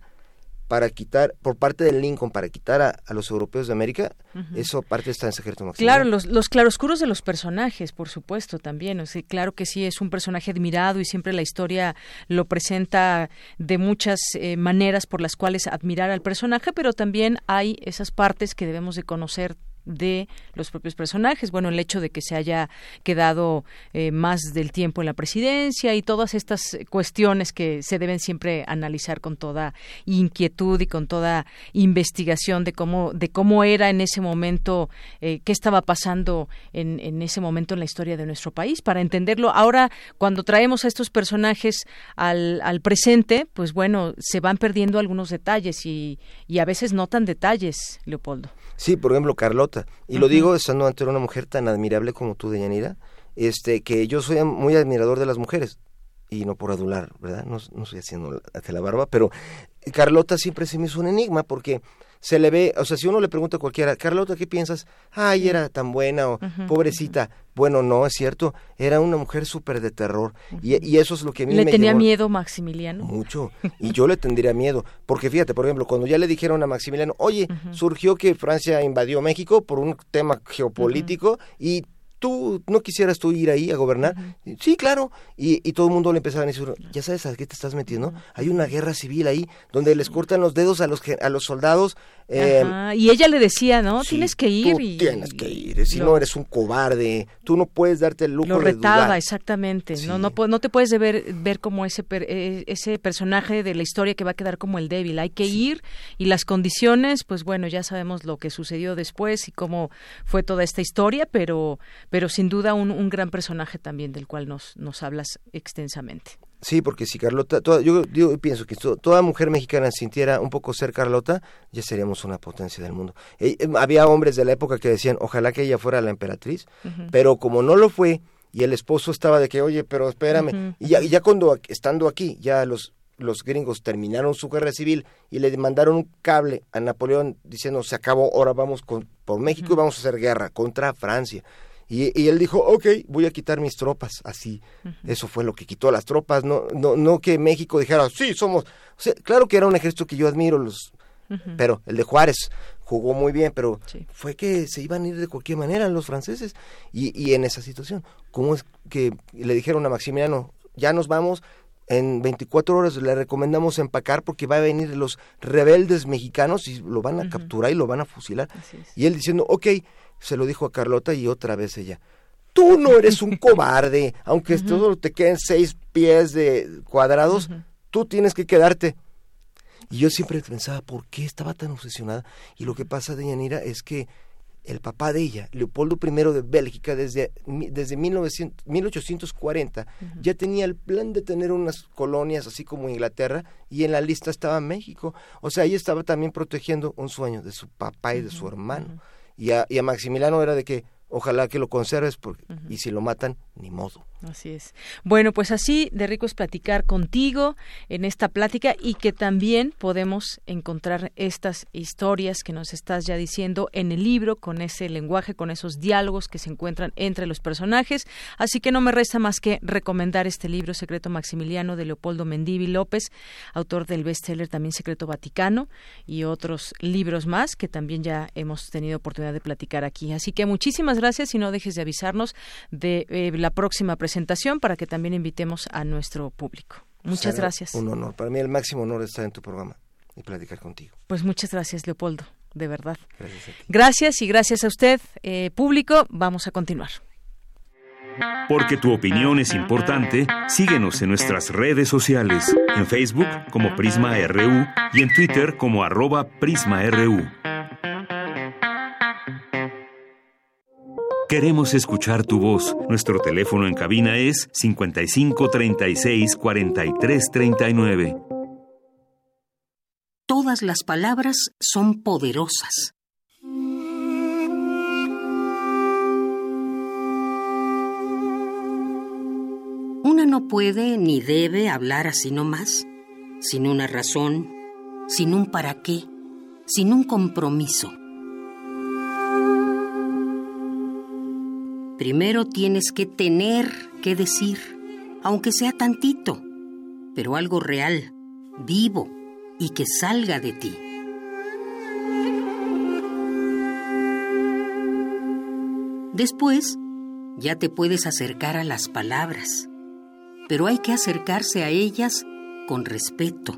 para quitar, por parte de Lincoln, para quitar a los europeos de América, eso parte está en Secreto Maximiliano. Claro, los claroscuros de los personajes, por supuesto, también, o sea, claro que sí, es un personaje admirado y siempre la historia lo presenta de muchas maneras por las cuales admirar al personaje, pero también hay esas partes que debemos de conocer de los propios personajes, bueno, el hecho de que se haya quedado más del tiempo en la presidencia y todas estas cuestiones que se deben siempre analizar con toda inquietud y con toda investigación de cómo era en ese momento, qué estaba pasando en ese momento en la historia de nuestro país, para entenderlo. Ahora, cuando traemos a estos personajes al presente, pues bueno, se van perdiendo algunos detalles y a veces no tan detalles, Leopoldo. Sí, por ejemplo, Carlota. Y lo digo estando ante una mujer tan admirable como tú, Deyanira, que yo soy muy admirador de las mujeres, y no por adular, ¿verdad? No estoy haciendo hasta la barba, pero Carlota siempre se me hizo un enigma porque se le ve, o sea, si uno le pregunta a cualquiera, Carlota, ¿qué piensas? Ay, era tan buena, o pobrecita. Bueno, no, es cierto, era una mujer súper de terror, y eso es lo que a mí me tenía miedo Maximiliano. Mucho, y yo le tendría miedo, porque fíjate, por ejemplo, cuando ya le dijeron a Maximiliano, oye, surgió que Francia invadió México por un tema geopolítico, y tú no quisieras tú ir ahí a gobernar, sí, claro, y todo el mundo le empezaba a decir, ya sabes a qué te estás metiendo, hay una guerra civil ahí, donde les cortan los dedos a los soldados. Y ella le decía, no, sí, tienes que ir. Tienes que ir, si no eres un cobarde, tú no puedes darte el lujo de dudar. Lo retaba, exactamente, sí. No te puedes ver como ese personaje de la historia que va a quedar como el débil, hay que ir, y las condiciones, pues bueno, ya sabemos lo que sucedió después y cómo fue toda esta historia, pero sin duda un gran personaje también del cual nos hablas extensamente. Sí, porque si Carlota, yo pienso que toda mujer mexicana sintiera un poco ser Carlota, ya seríamos una potencia del mundo. Había hombres de la época que decían, ojalá que ella fuera la emperatriz, pero como no lo fue, y el esposo estaba de que, oye, pero espérame, y ya cuando, estando aquí, ya los gringos terminaron su guerra civil y le mandaron un cable a Napoleón diciendo, se acabó, ahora vamos por México y vamos a hacer guerra contra Francia. Y él dijo, okay, voy a quitar mis tropas, así. Eso fue lo que quitó a las tropas, no que México dijera, sí, somos... O sea, claro que era un ejército que yo admiro, pero el de Juárez jugó muy bien, pero fue que se iban a ir de cualquier manera los franceses. Y en esa situación, ¿cómo es que le dijeron a Maximiliano, ya nos vamos, en 24 horas le recomendamos empacar porque va a venir los rebeldes mexicanos y lo van a capturar y lo van a fusilar? Y él diciendo, okay... Se lo dijo a Carlota y otra vez ella, tú no eres un cobarde, aunque todo te queden 6 pies de cuadrados, tú tienes que quedarte. Y yo siempre pensaba, ¿por qué estaba tan obsesionada? Y lo que pasa, Deyanira, es que el papá de ella, Leopoldo I de Bélgica, desde 1840, ya tenía el plan de tener unas colonias así como Inglaterra, y en la lista estaba México. O sea, ella estaba también protegiendo un sueño de su papá y de su hermano. Y a Maximiliano era de que ojalá que lo conserves porque, y si lo matan, ni modo. Así es. Bueno, pues así de rico es platicar contigo en esta plática y que también podemos encontrar estas historias que nos estás ya diciendo en el libro, con ese lenguaje, con esos diálogos que se encuentran entre los personajes. Así que no me resta más que recomendar este libro, Secreto Maximiliano, de Leopoldo Mendívil López, autor del bestseller también Secreto Vaticano y otros libros más que también ya hemos tenido oportunidad de platicar aquí. Así que muchísimas gracias y no dejes de avisarnos de la próxima presentación para que también invitemos a nuestro público. Muchas gracias. Un honor. Para mí el máximo honor es estar en tu programa y platicar contigo. Pues muchas gracias, Leopoldo, de verdad. Gracias a ti. Gracias y gracias a usted, público. Vamos a continuar. Porque tu opinión es importante, síguenos en nuestras redes sociales, en Facebook como Prisma RU y en Twitter como @PrismaRU. Queremos escuchar tu voz. Nuestro teléfono en cabina es 55 36 43 39. Todas las palabras son poderosas. Una no puede ni debe hablar así nomás, sin una razón, sin un para qué, sin un compromiso. Primero tienes que tener que decir, aunque sea tantito, pero algo real, vivo y que salga de ti. Después, ya te puedes acercar a las palabras, pero hay que acercarse a ellas con respeto,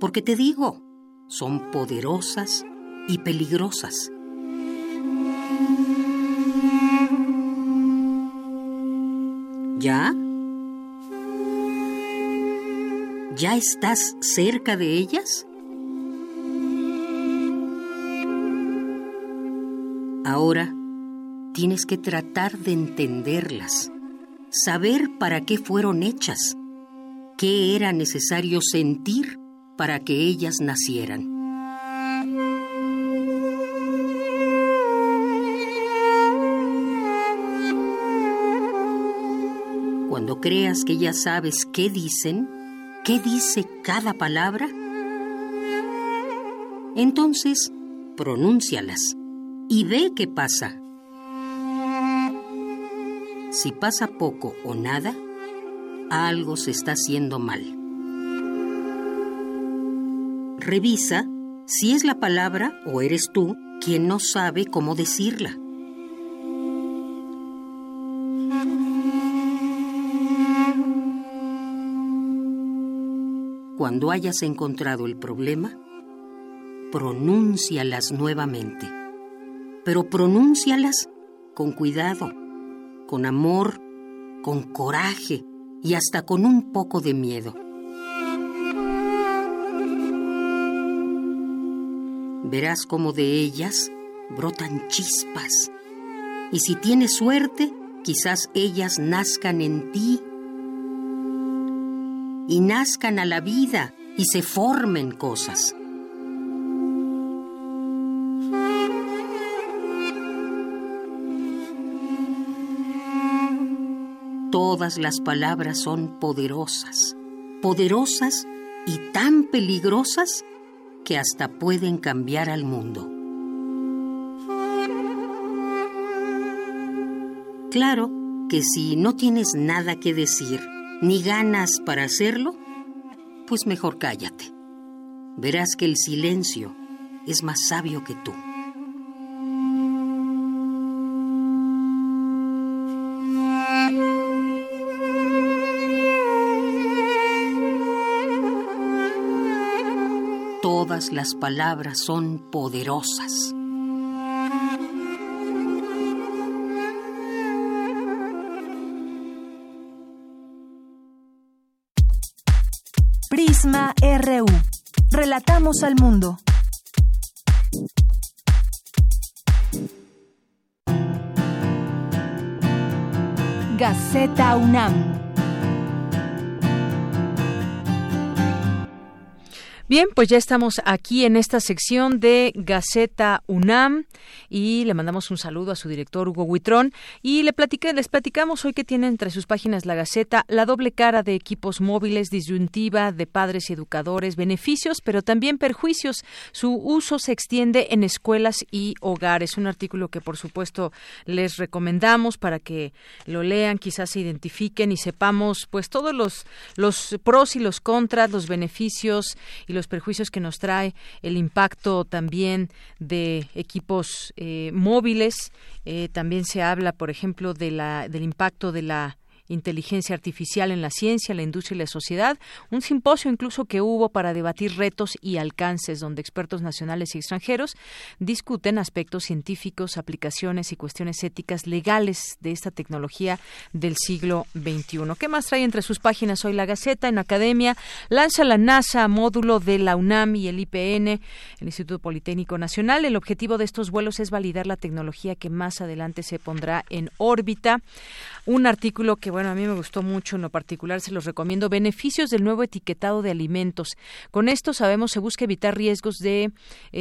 porque te digo, son poderosas y peligrosas. ¿Ya? ¿Ya estás cerca de ellas? Ahora tienes que tratar de entenderlas, saber para qué fueron hechas, qué era necesario sentir para que ellas nacieran. Cuando creas que ya sabes qué dicen, qué dice cada palabra, entonces pronúncialas y ve qué pasa. Si pasa poco o nada, algo se está haciendo mal. Revisa si es la palabra o eres tú quien no sabe cómo decirla. Cuando hayas encontrado el problema, pronúncialas nuevamente. Pero pronúncialas con cuidado, con amor, con coraje y hasta con un poco de miedo. Verás cómo de ellas brotan chispas. Y si tienes suerte, quizás ellas nazcan en ti y nazcan a la vida y se formen cosas. Todas las palabras son poderosas, poderosas y tan peligrosas que hasta pueden cambiar al mundo. Claro que si no tienes nada que decir, ni ganas para hacerlo, pues mejor cállate. Verás que el silencio es más sabio que tú. Todas las palabras son poderosas. Prisma RU. Relatamos al mundo. Gaceta UNAM. Bien, pues ya estamos aquí en esta sección de Gaceta UNAM y le mandamos un saludo a su director Hugo Huitrón y les platicamos hoy que tiene entre sus páginas la Gaceta, la doble cara de equipos móviles, disyuntiva de padres y educadores, beneficios pero también perjuicios, su uso se extiende en escuelas y hogares, un artículo que por supuesto les recomendamos para que lo lean, quizás se identifiquen y sepamos pues todos los pros y los contras, los beneficios y los perjuicios que nos trae el impacto también de equipos móviles. También se habla, por ejemplo, del impacto de la inteligencia artificial en la ciencia, la industria y la sociedad, un simposio incluso que hubo para debatir retos y alcances, donde expertos nacionales y extranjeros discuten aspectos científicos, aplicaciones y cuestiones éticas legales de esta tecnología del siglo XXI. ¿Qué más trae entre sus páginas hoy la Gaceta? En academia, lanza la NASA módulo de la UNAM y el IPN, el Instituto Politécnico Nacional. El objetivo de estos vuelos es validar la tecnología que más adelante se pondrá en órbita. Un artículo que, bueno, a mí me gustó mucho en lo particular, se los recomiendo: beneficios del nuevo etiquetado de alimentos. Con esto, sabemos, se busca evitar riesgos de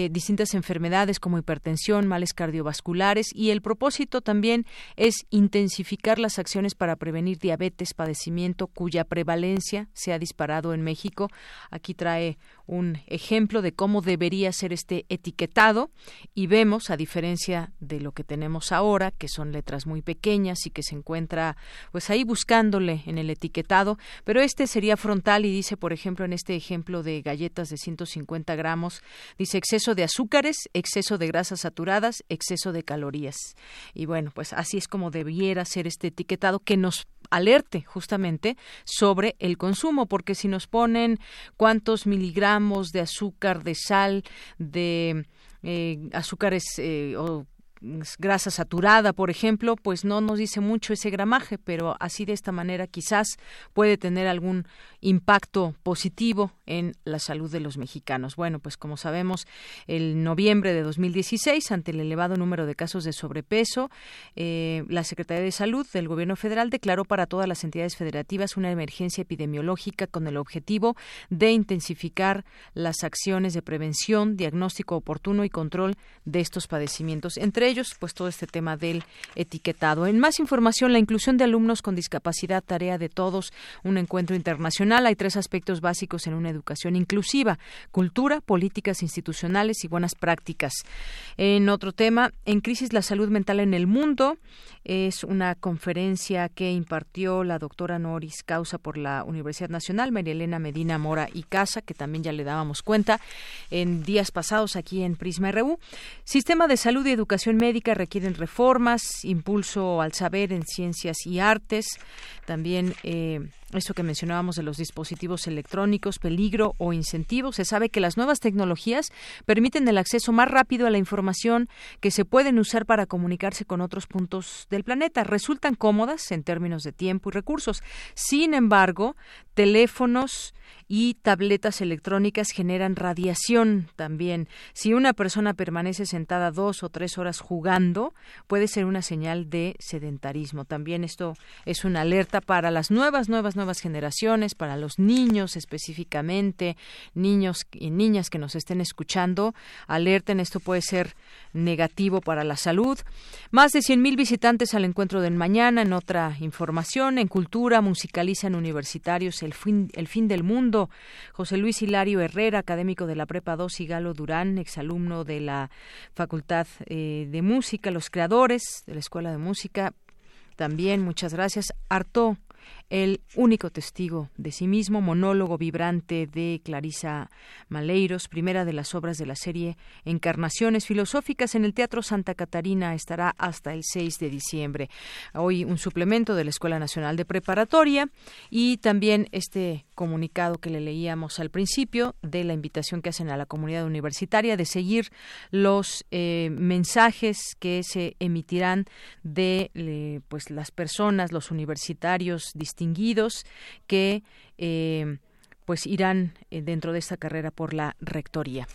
distintas enfermedades como hipertensión, males cardiovasculares, y el propósito también es intensificar las acciones para prevenir diabetes, padecimiento cuya prevalencia se ha disparado en México. Aquí trae un ejemplo de cómo debería ser este etiquetado, y vemos, a diferencia de lo que tenemos ahora, que son letras muy pequeñas y que se encuentra pues ahí buscándole en el etiquetado, pero este sería frontal y dice, por ejemplo, en este ejemplo de galletas de 150 gramos, dice exceso de azúcares, exceso de grasas saturadas, exceso de calorías. Y bueno, pues así es como debiera ser este etiquetado, que nos alerte justamente sobre el consumo, porque si nos ponen cuántos miligramos de azúcar, de sal, de azúcares o grasa saturada, por ejemplo, pues no nos dice mucho ese gramaje, pero así, de esta manera, quizás puede tener algún impacto positivo en la salud de los mexicanos. Bueno, pues como sabemos, el noviembre de 2016, ante el elevado número de casos de sobrepeso, la Secretaría de Salud del Gobierno Federal declaró para todas las entidades federativas una emergencia epidemiológica con el objetivo de intensificar las acciones de prevención, diagnóstico oportuno y control de estos padecimientos. Entre ellos, pues todo este tema del etiquetado. En más información, la inclusión de alumnos con discapacidad, tarea de todos, un encuentro internacional. Hay tres aspectos básicos en una educación inclusiva: cultura, políticas institucionales y buenas prácticas. En otro tema, en crisis la salud mental en el mundo, es una conferencia que impartió la doctora honoris causa por la Universidad Nacional, María Elena Medina Mora y Casa, que también ya le dábamos cuenta en días pasados aquí en Prisma RU. Sistema de salud y educación médica requieren reformas, impulso al saber en ciencias y artes. También eso que mencionábamos de los dispositivos electrónicos, peligro o incentivo. Se sabe que las nuevas tecnologías permiten el acceso más rápido a la información que se pueden usar para comunicarse con otros puntos del planeta. Resultan cómodas en términos de tiempo y recursos. Sin embargo, teléfonos y tabletas electrónicas generan radiación también. Si una persona permanece sentada 2 o 3 horas jugando, puede ser una señal de sedentarismo. También esto es una alerta para las nuevas generaciones, para los niños específicamente, niños y niñas que nos estén escuchando, alerten, esto puede ser negativo para la salud. Más de 100,000 visitantes al encuentro del mañana. En otra información, en cultura, musicalizan universitarios el fin del mundo. José Luis Hilario Herrera, académico de la Prepa 2, y Galo Durán, exalumno de la Facultad de Música, los creadores de la Escuela de Música, también, muchas gracias. Artaud, el único testigo de sí mismo, monólogo vibrante de Clarisa Maleiros, primera de las obras de la serie Encarnaciones Filosóficas, en el Teatro Santa Catarina, estará hasta el 6 de diciembre. Hoy un suplemento de la Escuela Nacional de Preparatoria, y también este comunicado que le leíamos al principio de la invitación que hacen a la comunidad universitaria de seguir los mensajes que se emitirán de pues las personas, los universitarios distinguidos que pues irán dentro de esta carrera por la rectoría.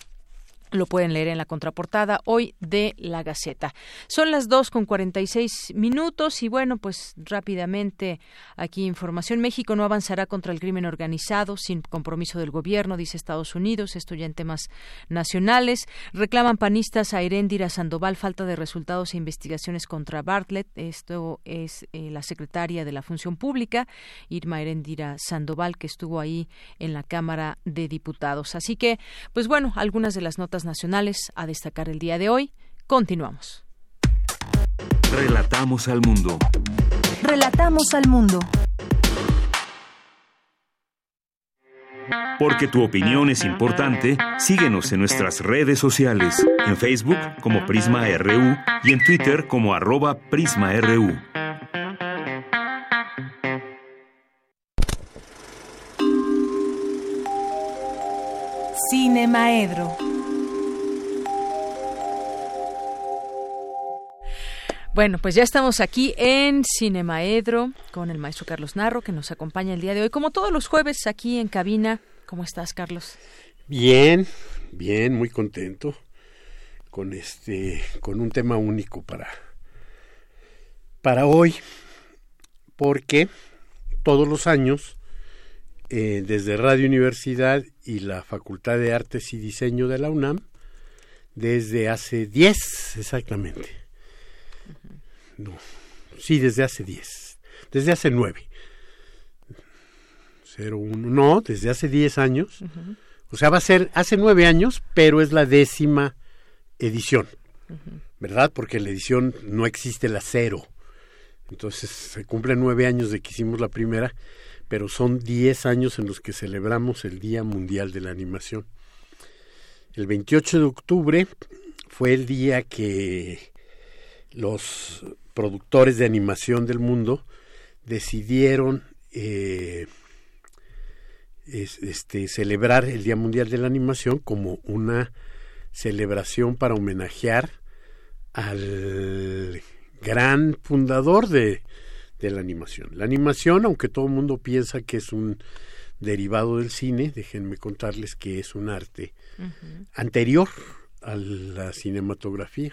Lo pueden leer en la contraportada hoy de La Gaceta. Son las 2:46 y bueno, pues rápidamente aquí información. México no avanzará contra el crimen organizado sin compromiso del gobierno, dice Estados Unidos. Esto ya en temas nacionales. Reclaman panistas a Heréndira Sandoval falta de resultados e investigaciones contra Bartlett. Esto es la secretaria de la Función Pública, Irma Heréndira Sandoval, que estuvo ahí en la Cámara de Diputados. Así que, pues bueno, algunas de las notas nacionales a destacar el día de hoy. Continuamos. Relatamos al mundo. Relatamos al mundo. Porque tu opinión es importante, síguenos en nuestras redes sociales, en Facebook como Prisma RU y en Twitter como @PrismaRU. Maedro. Bueno, pues ya estamos aquí en Cinemaedro con el maestro Carlos Narro, que nos acompaña el día de hoy, como todos los jueves, aquí en cabina. ¿Cómo estás, Carlos? Bien, bien, muy contento con con un tema único para hoy, porque todos los años, desde Radio Universidad y la Facultad de Artes y Diseño de la UNAM, desde hace 10 exactamente. No, sí, desde hace 10, desde hace 9, 01, no, desde hace 10 años, uh-huh. O sea, va a ser hace 9 años, pero es la 10ª edición, uh-huh. ¿Verdad? Porque en la edición no existe la 0, entonces se cumplen 9 años de que hicimos la primera, pero son 10 años en los que celebramos el Día Mundial de la Animación. El 28 de octubre fue el día que los productores de animación del mundo decidieron celebrar el Día Mundial de la Animación como una celebración para homenajear al gran fundador de la animación. La animación, aunque todo el mundo piensa que es un derivado del cine, déjenme contarles que es un arte uh-huh. anterior a la cinematografía,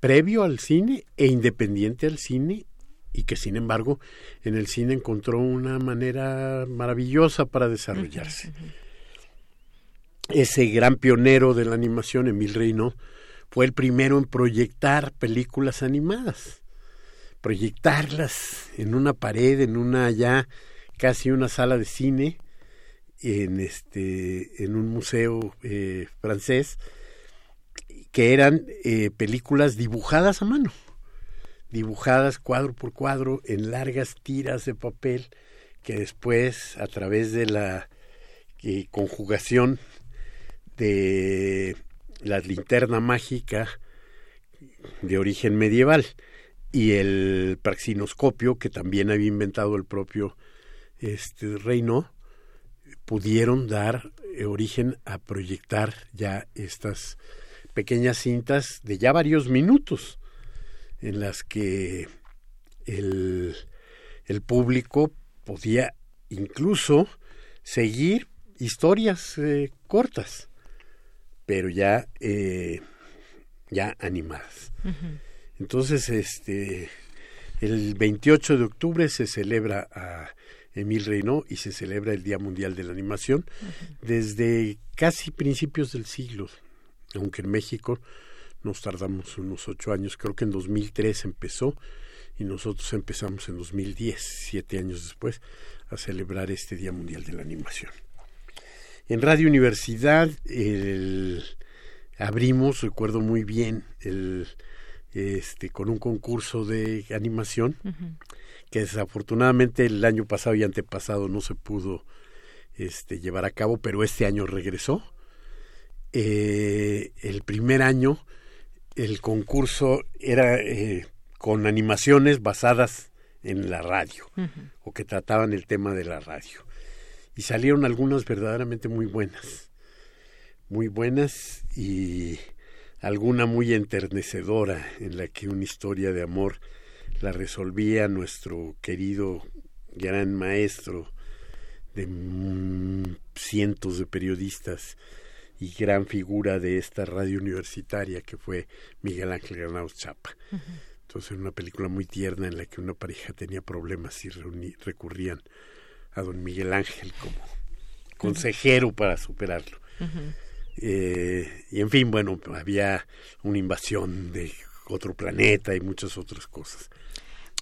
previo al cine e independiente al cine, y que sin embargo en el cine encontró una manera maravillosa para desarrollarse. Uh-huh, uh-huh. Ese gran pionero de la animación, Emil Reynaud, fue el primero en proyectar películas animadas, proyectarlas en una pared, en una ya casi una sala de cine, en un museo francés, que eran películas dibujadas a mano, dibujadas cuadro por cuadro en largas tiras de papel que después, a través de la conjugación de la linterna mágica de origen medieval y el praxinoscopio, que también había inventado el propio Reynaud, pudieron dar origen a proyectar ya estas pequeñas cintas de ya varios minutos en las que el público podía incluso seguir historias cortas, pero ya animadas. Uh-huh. Entonces, el 28 de octubre se celebra a Emil Reynaud y se celebra el Día Mundial de la Animación uh-huh. desde casi principios del siglo. Aunque en México nos tardamos unos 8 años, creo que en 2003 empezó y nosotros empezamos en 2010, 7 años después, a celebrar este Día Mundial de la Animación. En Radio Universidad abrimos, recuerdo muy bien, con un concurso de animación uh-huh. que desafortunadamente el año pasado y antepasado no se pudo llevar a cabo, pero este año regresó. El primer año el concurso era con animaciones basadas en la radio uh-huh. o que trataban el tema de la radio, y salieron algunas verdaderamente muy buenas y alguna muy enternecedora, en la que una historia de amor la resolvía nuestro querido gran maestro de cientos de periodistas y gran figura de esta radio universitaria, que fue Miguel Ángel Granado Chapa. Uh-huh. Entonces, una película muy tierna en la que una pareja tenía problemas y recurrían a don Miguel Ángel como consejero uh-huh. para superarlo. Uh-huh. Y en fin, bueno, había una invasión de otro planeta y muchas otras cosas.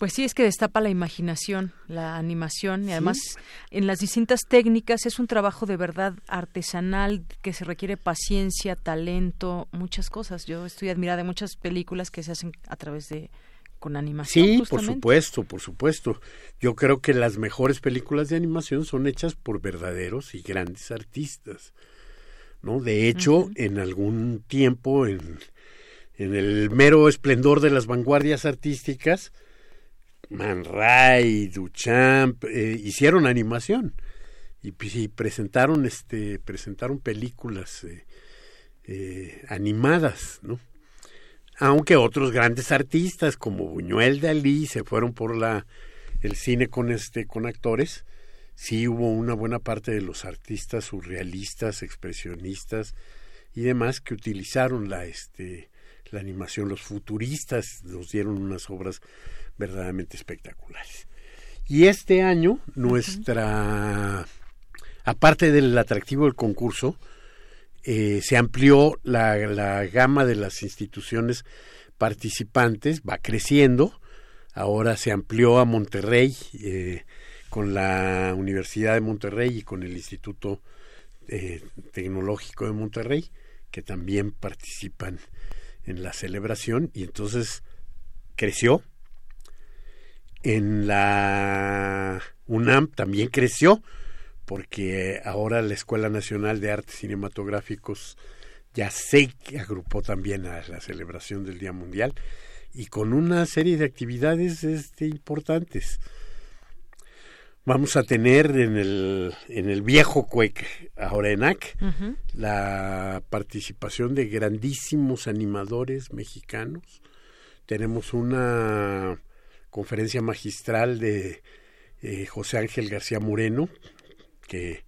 Pues sí, es que destapa la imaginación, la animación, y además ¿sí? en las distintas técnicas. Es un trabajo de verdad artesanal que se requiere paciencia, talento, muchas cosas. Yo estoy admirada de muchas películas que se hacen a través de con animación. Sí, justamente. Por supuesto. Yo creo que las mejores películas de animación son hechas por verdaderos y grandes artistas, ¿no? De hecho, uh-huh. en algún tiempo, en el mero esplendor de las vanguardias artísticas, Man Ray, Duchamp, hicieron animación y presentaron películas animadas, ¿no? Aunque otros grandes artistas como Buñuel, Dalí, se fueron por el cine con actores. Sí hubo una buena parte de los artistas surrealistas, expresionistas y demás que utilizaron la animación. Los futuristas nos dieron unas obras verdaderamente espectaculares. Y este año aparte del atractivo del concurso, se amplió la gama de las instituciones participantes, va creciendo. Ahora se amplió a Monterrey, con la Universidad de Monterrey y con el Instituto Tecnológico de Monterrey, que también participan en la celebración, y entonces creció. En la UNAM también creció, porque ahora la Escuela Nacional de Artes Cinematográficos ya se agrupó también a la celebración del Día Mundial, y con una serie de actividades importantes. Vamos a tener en el viejo CUEC, ahora ENAC, la participación de grandísimos animadores mexicanos. Tenemos una conferencia magistral de José Ángel García Moreno, que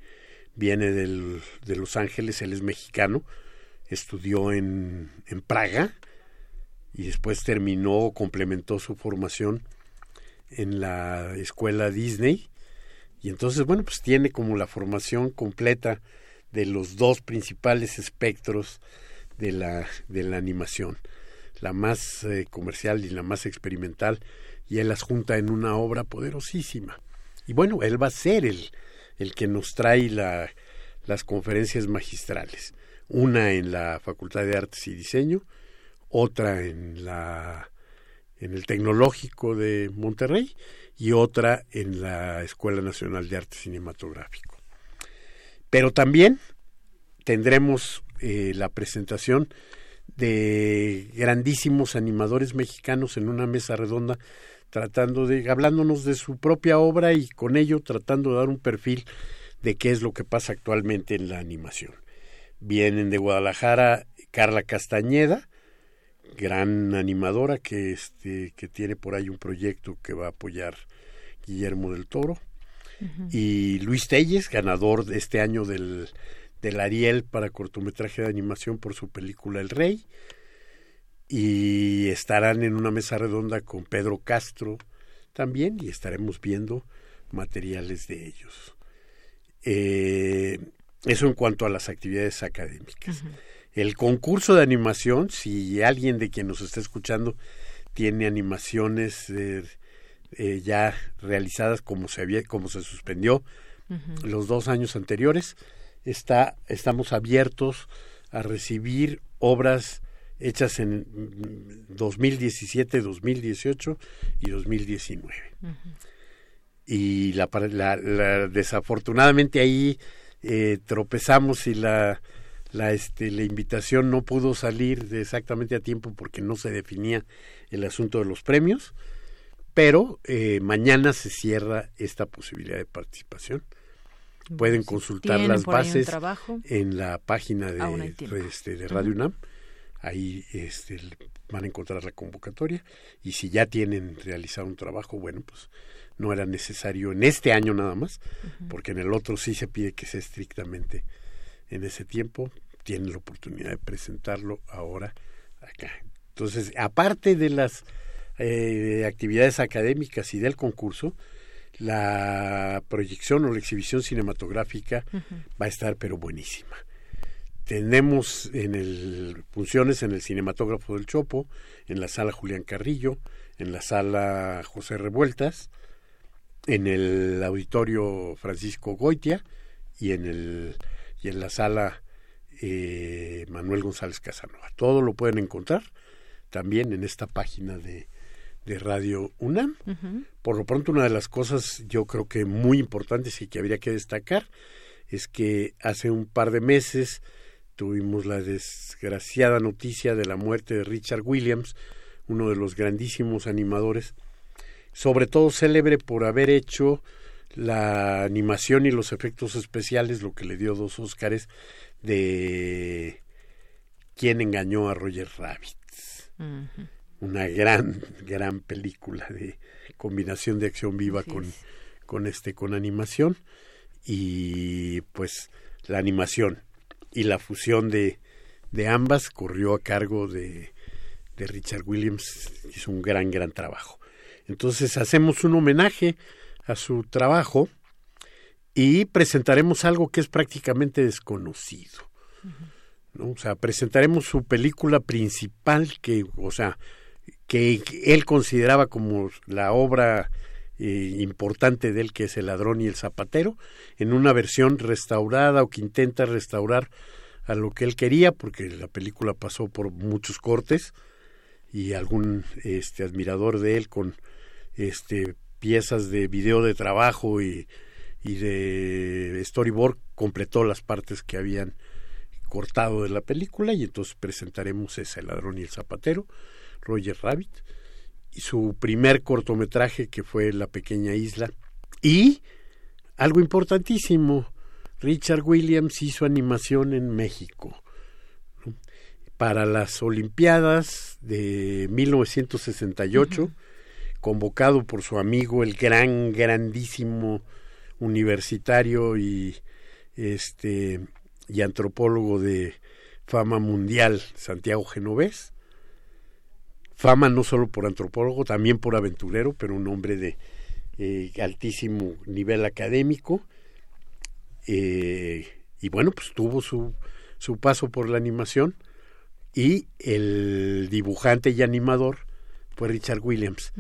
viene de Los Ángeles. Él es mexicano, estudió en Praga y después complementó su formación en la escuela Disney. Y entonces, pues tiene como la formación completa de los dos principales espectros de la animación, la más comercial y la más experimental, y él las junta en una obra poderosísima. Y él va a ser el que nos trae las conferencias magistrales. Una en la Facultad de Artes y Diseño, otra en el Tecnológico de Monterrey y otra en la Escuela Nacional de Arte Cinematográfico. Pero también tendremos la presentación de grandísimos animadores mexicanos en una mesa redonda, hablándonos de su propia obra y con ello tratando de dar un perfil de qué es lo que pasa actualmente en la animación. Vienen de Guadalajara Carla Castañeda, gran animadora que tiene por ahí un proyecto que va a apoyar Guillermo del Toro, y Luis Telles, ganador de este año del Ariel para cortometraje de animación por su película El Rey. Y estarán en una mesa redonda con Pedro Castro también, y estaremos viendo materiales de ellos. Eso en cuanto a las actividades académicas. El concurso de animación, si alguien de quien nos está escuchando tiene animaciones ya realizadas como se suspendió los 2 años anteriores, estamos abiertos a recibir obras hechas en 2017, 2018 y 2019. Y la desafortunadamente ahí tropezamos y la invitación no pudo salir exactamente a tiempo porque no se definía el asunto de los premios, pero mañana se cierra esta posibilidad de participación. Pueden consultar las bases en la página de Radio UNAM. Ahí van a encontrar la convocatoria, y si ya tienen realizado un trabajo, pues no era necesario en este año nada más, porque en el otro sí se pide que sea estrictamente en ese tiempo. Tienen la oportunidad de presentarlo ahora acá. Entonces, aparte de las actividades académicas y del concurso, la proyección o la exhibición cinematográfica va a estar pero buenísima. Tenemos funciones en el Cinematógrafo del Chopo, en la Sala Julián Carrillo, en la Sala José Revueltas, en el Auditorio Francisco Goitia y en la Sala Manuel González Casanova. Todo lo pueden encontrar también en esta página de Radio UNAM. Por lo pronto, una de las cosas yo creo que muy importantes y que habría que destacar es que hace un par de meses tuvimos la desgraciada noticia de la muerte de Richard Williams, uno de los grandísimos animadores, sobre todo célebre por haber hecho la animación y los efectos especiales, lo que le dio 2 Óscares de ¿Quién engañó a Roger Rabbit? Uh-huh. Una gran película de combinación de acción viva con animación, y pues la animación y la fusión de ambas corrió a cargo de Richard Williams. Hizo un gran trabajo. Entonces hacemos un homenaje a su trabajo y presentaremos algo que es prácticamente desconocido, ¿no? O sea, presentaremos su película principal, que él consideraba como la obra importante de él, que es El ladrón y el zapatero, en una versión restaurada o que intenta restaurar a lo que él quería, porque la película pasó por muchos cortes y algún admirador de él con piezas de video de trabajo y de storyboard completó las partes que habían cortado de la película, y entonces presentaremos esa, El ladrón y el zapatero, Roger Rabbit, y su primer cortometraje, que fue La pequeña isla. Y algo importantísimo, Richard Williams hizo animación en México, ¿no? Para las Olimpiadas de 1968, convocado por su amigo, el grandísimo universitario y antropólogo de fama mundial, Santiago Genovés. Fama no solo por antropólogo, también por aventurero, pero un hombre de altísimo nivel académico. Y bueno, pues tuvo su paso por la animación, y el dibujante y animador fue Richard Williams,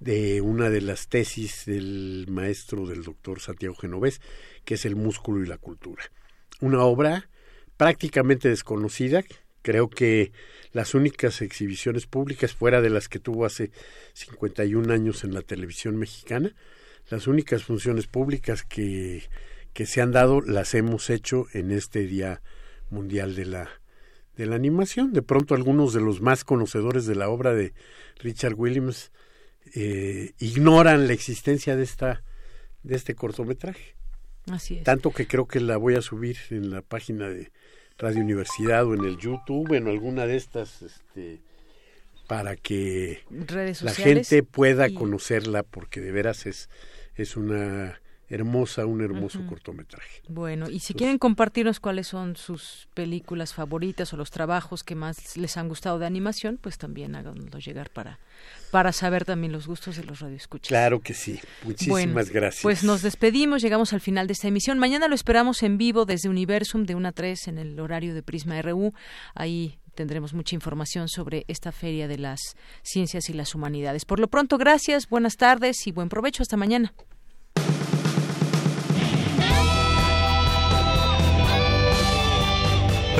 de una de las tesis del maestro, del doctor Santiago Genovés, que es El músculo y la cultura. Una obra prácticamente desconocida. Creo que las únicas exhibiciones públicas, fuera de las que tuvo hace 51 años en la televisión mexicana, las únicas funciones públicas que se han dado, las hemos hecho en este Día Mundial de la Animación. De pronto, algunos de los más conocedores de la obra de Richard Williams ignoran la existencia de este cortometraje. Así es. Tanto que creo que la voy a subir en la página de Radio Universidad, o en el YouTube, en alguna de estas, para que la gente pueda conocerla, porque de veras es una hermosa, un hermoso cortometraje. Bueno, y si quieren compartirnos cuáles son sus películas favoritas o los trabajos que más les han gustado de animación, pues también háganoslo llegar para saber también los gustos de los radioescuchas. Claro que sí. Muchísimas gracias. Pues nos despedimos, llegamos al final de esta emisión. Mañana lo esperamos en vivo desde Universum de 1 a 3 en el horario de Prisma RU. Ahí tendremos mucha información sobre esta Feria de las Ciencias y las Humanidades. Por lo pronto, gracias, buenas tardes y buen provecho. Hasta mañana.